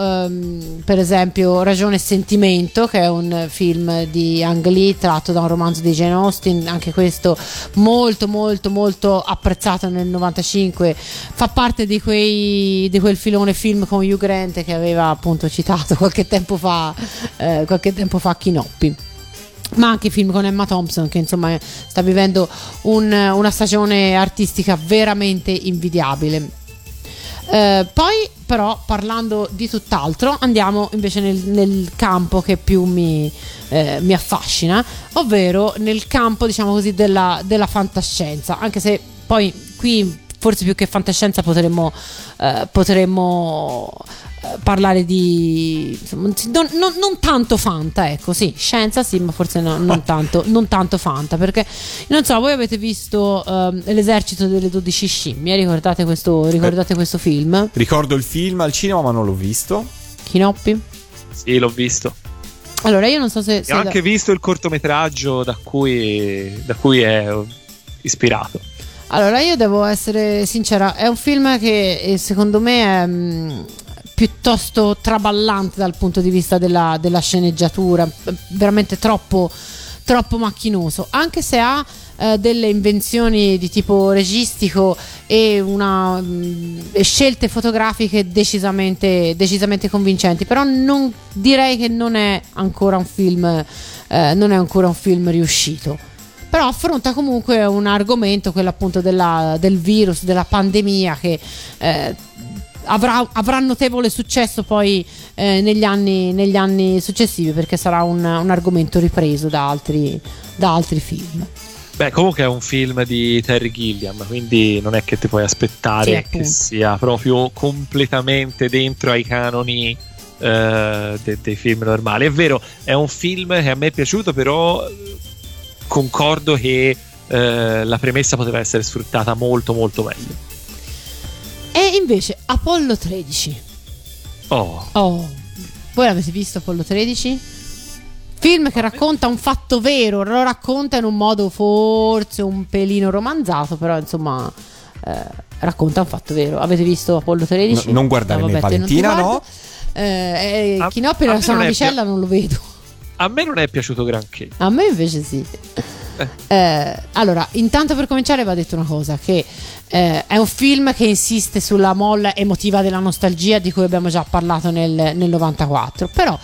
per esempio Ragione e Sentimento, che è un film di Ang Lee tratto da un romanzo di Jane Austen, anche questo molto molto molto apprezzato nel 95, fa parte di quel filone film con Hugh Grant che aveva appunto citato qualche tempo fa Chinoppi, ma anche film con Emma Thompson, che insomma sta vivendo una stagione artistica veramente invidiabile. Poi però, parlando di tutt'altro, andiamo invece nel campo che più mi affascina, ovvero nel campo, diciamo così, della fantascienza, anche se poi qui forse più che fantascienza potremmo parlare di insomma, non tanto fanta, ecco, sì, scienza sì, ma forse no, non tanto fanta, perché non so, voi avete visto L'esercito delle 12 scimmie, ricordate questo film? Ricordo il film al cinema, ma non l'ho visto. Chinoppi? Sì, l'ho visto. Allora, io non so se ho anche visto il cortometraggio da cui è ispirato. Allora, io devo essere sincera, è un film che secondo me è piuttosto traballante dal punto di vista della sceneggiatura, veramente troppo macchinoso, anche se ha delle invenzioni di tipo registico e una scelte fotografiche decisamente convincenti, però non direi che non è ancora un film riuscito. Però affronta comunque un argomento, quello appunto del virus, della pandemia, che avrà notevole successo poi negli anni successivi, perché sarà un argomento ripreso da altri film. Beh, comunque è un film di Terry Gilliam, quindi non è che ti puoi aspettare sì, che sia proprio completamente dentro ai canoni dei film normali. È vero, è un film che a me è piaciuto, però concordo che la premessa poteva essere sfruttata molto molto meglio. E invece Apollo 13. Oh. Voi l'avete visto Apollo 13? Film che racconta un fatto vero, lo racconta in un modo forse un pelino romanzato, però insomma racconta un fatto vero. Avete visto Apollo 13? No, non guardare né Valentina, no. Chi no, per la sua vicella non lo vedo. A me non è piaciuto granché. A me invece sì. Allora, intanto per cominciare va detto una cosa, che è un film che insiste sulla molla emotiva della nostalgia, di cui abbiamo già parlato nel 94, però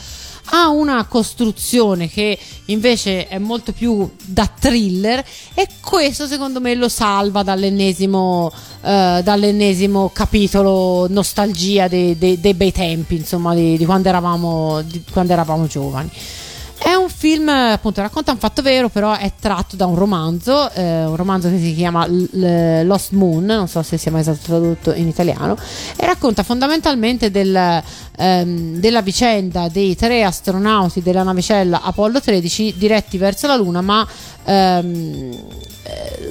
ha una costruzione che invece è molto più da thriller, e questo secondo me lo salva dall'ennesimo capitolo nostalgia dei bei tempi, insomma, di quando eravamo giovani. È un film, appunto, racconta un fatto vero, però è tratto da un romanzo che si chiama Lost Moon, non so se sia mai stato tradotto in italiano, e racconta fondamentalmente della vicenda dei 3 astronauti della navicella Apollo 13 diretti verso la Luna, ma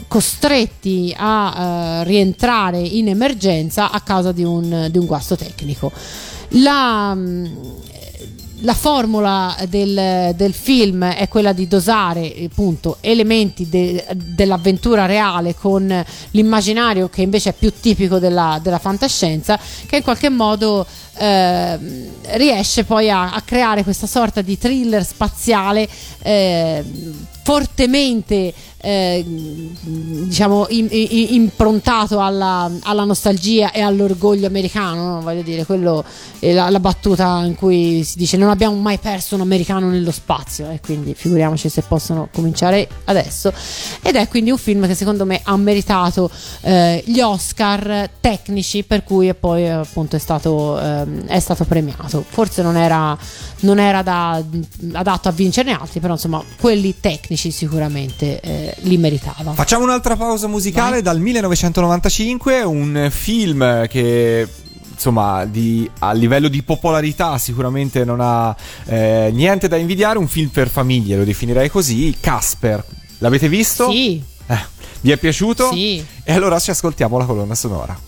costretti a rientrare in emergenza a causa di un guasto tecnico. La formula del film è quella di dosare, appunto, elementi dell'avventura reale con l'immaginario, che invece è più tipico della fantascienza, che in qualche modo riesce poi a creare questa sorta di thriller spaziale fortemente diciamo improntato alla nostalgia e all'orgoglio americano, no? Voglio dire, quello è la battuta in cui si dice non abbiamo mai perso un americano nello spazio, e quindi figuriamoci se possono cominciare adesso. Ed è quindi un film che secondo me ha meritato gli Oscar tecnici, per cui e poi appunto è stato premiato. Forse non era adatto a vincerne altri, però insomma quelli tecnici sicuramente li meritava. Facciamo un'altra pausa musicale. Vai. Dal 1995, un film che insomma a livello di popolarità sicuramente non ha niente da invidiare, un film per famiglie, lo definirei così. Casper, l'avete visto? Sì. Vi è piaciuto? Sì. E allora ci ascoltiamo la colonna sonora.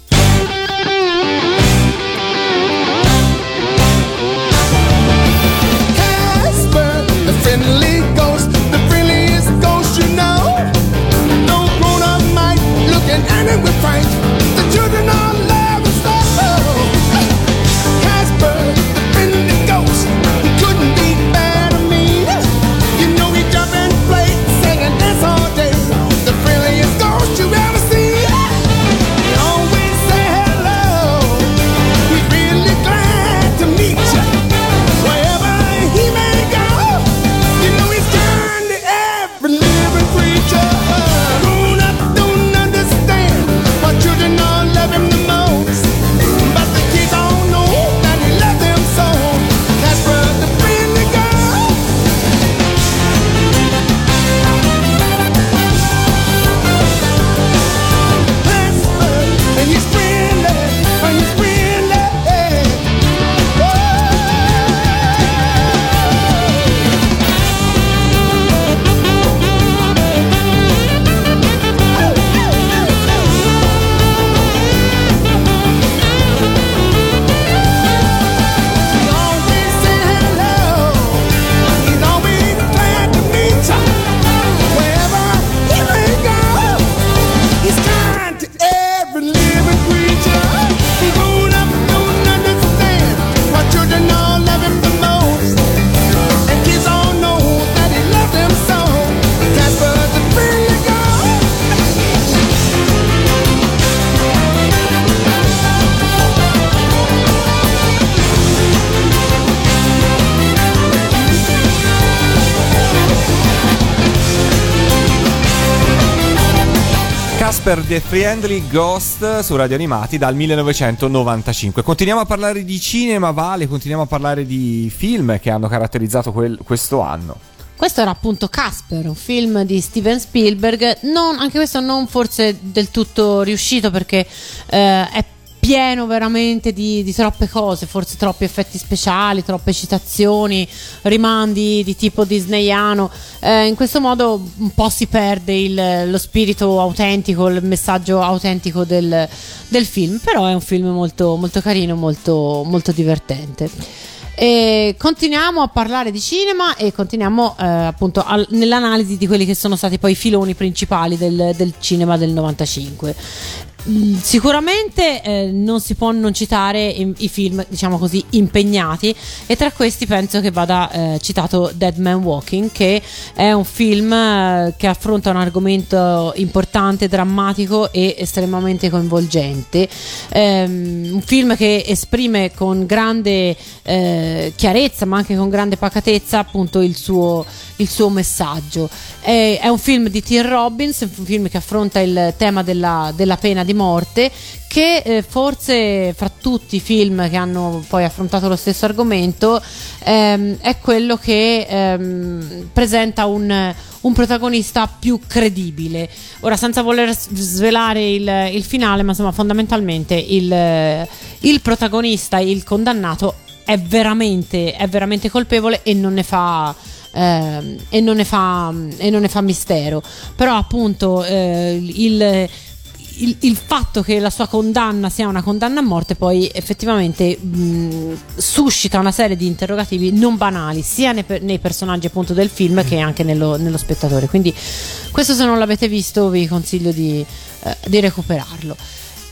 Casper, the friendly ghost, the friendliest ghost you know. No grown-up might look at it with fright. The children are laughing so. Casper, the friendly ghost, he couldn't be bad at me. You know he jump and play, sing and dance all day. The friendliest ghost you ever see. He always per The Friendly Ghost su Radio Animati dal 1995. Continuiamo a parlare di cinema, Vale, continuiamo a parlare di film che hanno caratterizzato questo anno. Questo era appunto Casper, un film di Steven Spielberg, anche questo non forse del tutto riuscito perché è pieno veramente di troppe cose, forse troppi effetti speciali, troppe citazioni, rimandi di tipo disneyano, in questo modo un po' si perde lo spirito autentico, il messaggio autentico del film, però è un film molto, molto carino, molto, molto divertente. E continuiamo a parlare di cinema e continuiamo appunto nell'analisi di quelli che sono stati poi i filoni principali del cinema del 95. Sicuramente non si può non citare i film, diciamo così, impegnati, e tra questi penso che vada citato Dead Man Walking, che è un film che affronta un argomento importante, drammatico e estremamente coinvolgente, un film che esprime con grande chiarezza ma anche con grande pacatezza appunto il suo messaggio. È un film di Tim Robbins, un film che affronta il tema della pena di morte, che forse fra tutti i film che hanno poi affrontato lo stesso argomento è quello che presenta un protagonista più credibile. Ora, senza voler svelare il finale, ma insomma fondamentalmente il protagonista, il condannato, è veramente colpevole e non ne fa mistero. Però appunto il fatto che la sua condanna sia una condanna a morte poi effettivamente suscita una serie di interrogativi non banali, sia nei personaggi appunto del film che anche nello spettatore. Quindi questo, se non l'avete visto, vi consiglio di recuperarlo.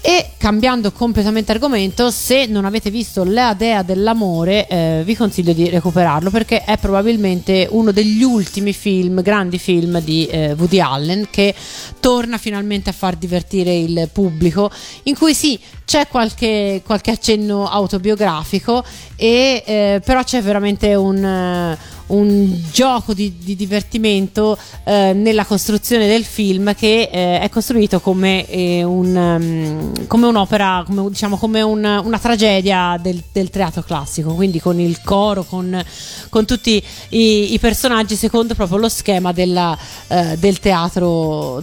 E cambiando completamente argomento, se non avete visto La Dea dell'Amore, vi consiglio di recuperarlo, perché è probabilmente uno degli ultimi film, grandi film di Woody Allen, che torna finalmente a far divertire il pubblico, in cui sì, c'è qualche accenno autobiografico e però c'è veramente un gioco di divertimento nella costruzione del film, che è costruito come un'opera, come una tragedia del teatro classico, quindi con il coro, con tutti i personaggi secondo proprio lo schema del teatro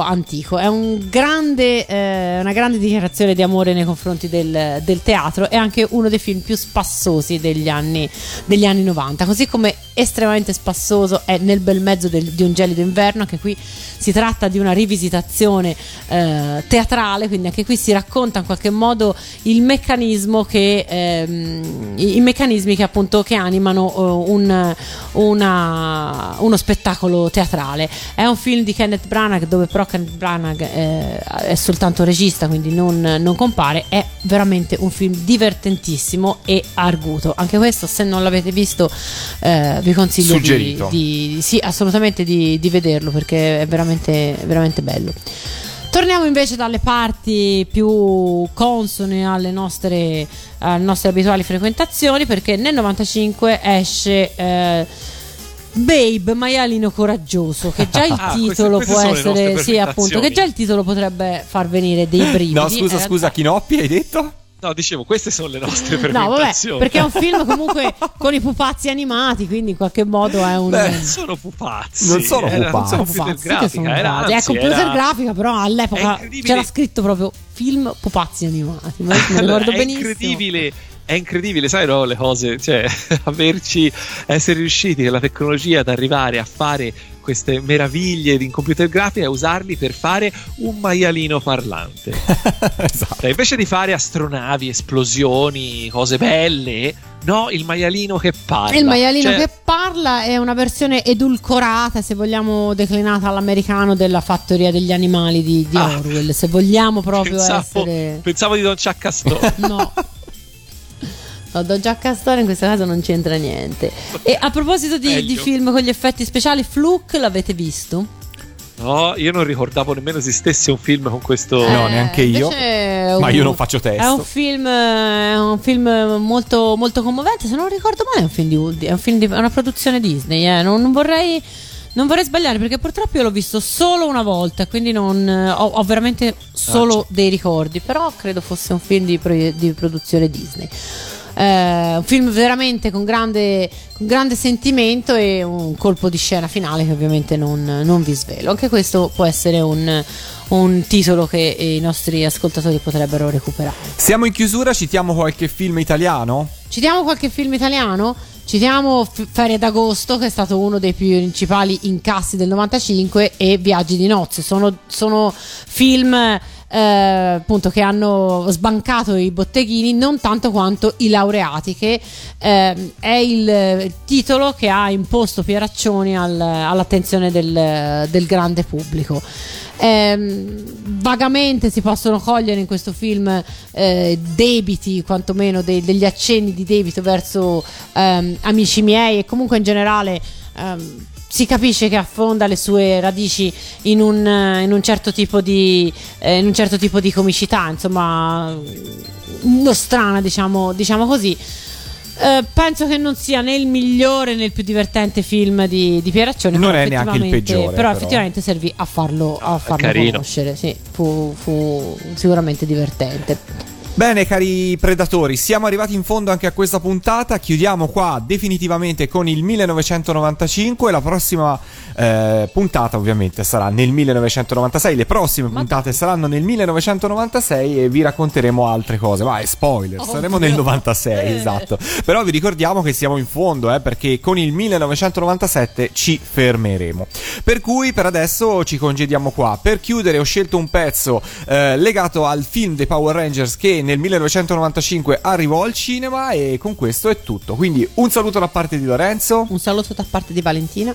antico. È una grande dichiarazione di amore nei confronti del teatro, è anche uno dei film più spassosi degli anni 90, così come estremamente spassoso è Nel bel mezzo di un gelido inverno. Anche qui si tratta di una rivisitazione teatrale, quindi anche qui si racconta in qualche modo il meccanismo i meccanismi che appunto che animano uno spettacolo teatrale. È un film di Kenneth Branagh, dove però Kenneth Branagh è soltanto regista, quindi non compare. È veramente un film divertentissimo e arguto. Anche questo, se non l'avete visto, vi consiglio sì, assolutamente di vederlo, perché è veramente, veramente bello. Torniamo invece dalle parti più consone alle nostre abituali frequentazioni, perché nel 95 esce Babe, maialino coraggioso, che già il titolo può essere, sì appunto, che già il titolo potrebbe far venire dei brividi. No, scusa, Chinoppi, hai detto? No, dicevo, queste sono le nostre fermentazioni. No, vabbè, perché è un film comunque con i pupazzi animati, quindi in qualche modo è un... Beh, sono pupazzi. Non sono pupazzi, è computer grafica, però all'epoca c'era scritto proprio film pupazzi animati. Ma mi ricordo benissimo. È incredibile, sai, no, le cose, cioè, essere riusciti con la tecnologia ad arrivare a fare queste meraviglie in computer grafica e usarli per fare un maialino parlante. Esatto. Invece di fare astronavi, esplosioni, cose belle, no, il maialino che parla. Il maialino che parla è una versione edulcorata, se vogliamo, declinata all'americano, della Fattoria degli animali di Orwell, se vogliamo proprio Pensavo di Don Ciaccastore. No. Don Giaccastore in questo caso non c'entra niente. E a proposito di film con gli effetti speciali, Fluke l'avete visto? No, io non ricordavo nemmeno esistesse un film con questo. No, neanche io. Ma io non faccio testo. È un film molto, molto commovente. Se non ricordo male, è un film di una produzione Disney. Non vorrei Non vorrei sbagliare perché purtroppo io l'ho visto solo una volta, quindi non ho veramente solo dei ricordi, però credo fosse un film di produzione Disney. Un film veramente con grande sentimento e un colpo di scena finale che ovviamente non vi svelo. Anche questo può essere un titolo che i nostri ascoltatori potrebbero recuperare. Siamo in chiusura, citiamo qualche film italiano? Citiamo Ferie d'Agosto, che è stato uno dei principali incassi del 95, e Viaggi di nozze. Sono film appunto che hanno sbancato i botteghini, non tanto quanto I laureati, che è il titolo che ha imposto Pieraccioni all'attenzione del grande pubblico. Vagamente si possono cogliere in questo film debiti, quantomeno degli accenni di debito verso amici miei, e comunque in generale si capisce che affonda le sue radici in un certo tipo di comicità, insomma, nostrana, diciamo così. Penso che non sia né il migliore né il più divertente film di Pieraccioni, non è neanche il peggiore, però effettivamente servì a farlo conoscere. Sì, fu sicuramente divertente. Bene, cari predatori, siamo arrivati in fondo anche a questa puntata. Chiudiamo qua definitivamente con il 1995. La prossima puntata ovviamente sarà nel 1996. Le prossime puntate saranno nel 1996 e vi racconteremo altre cose. Vai, spoiler, saremo nel 96, esatto. Però vi ricordiamo che siamo in fondo, perché con il 1997 ci fermeremo. Per cui per adesso ci congediamo qua. Per chiudere ho scelto un pezzo legato al film dei Power Rangers che nel 1995 arrivò al cinema, e con questo è tutto. Quindi un saluto da parte di Lorenzo, un saluto da parte di Valentina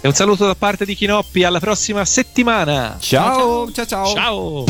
e un saluto da parte di Chinoppi. Alla prossima settimana. Ciao ciao ciao, ciao. Ciao.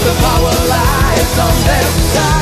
The power lies on their side.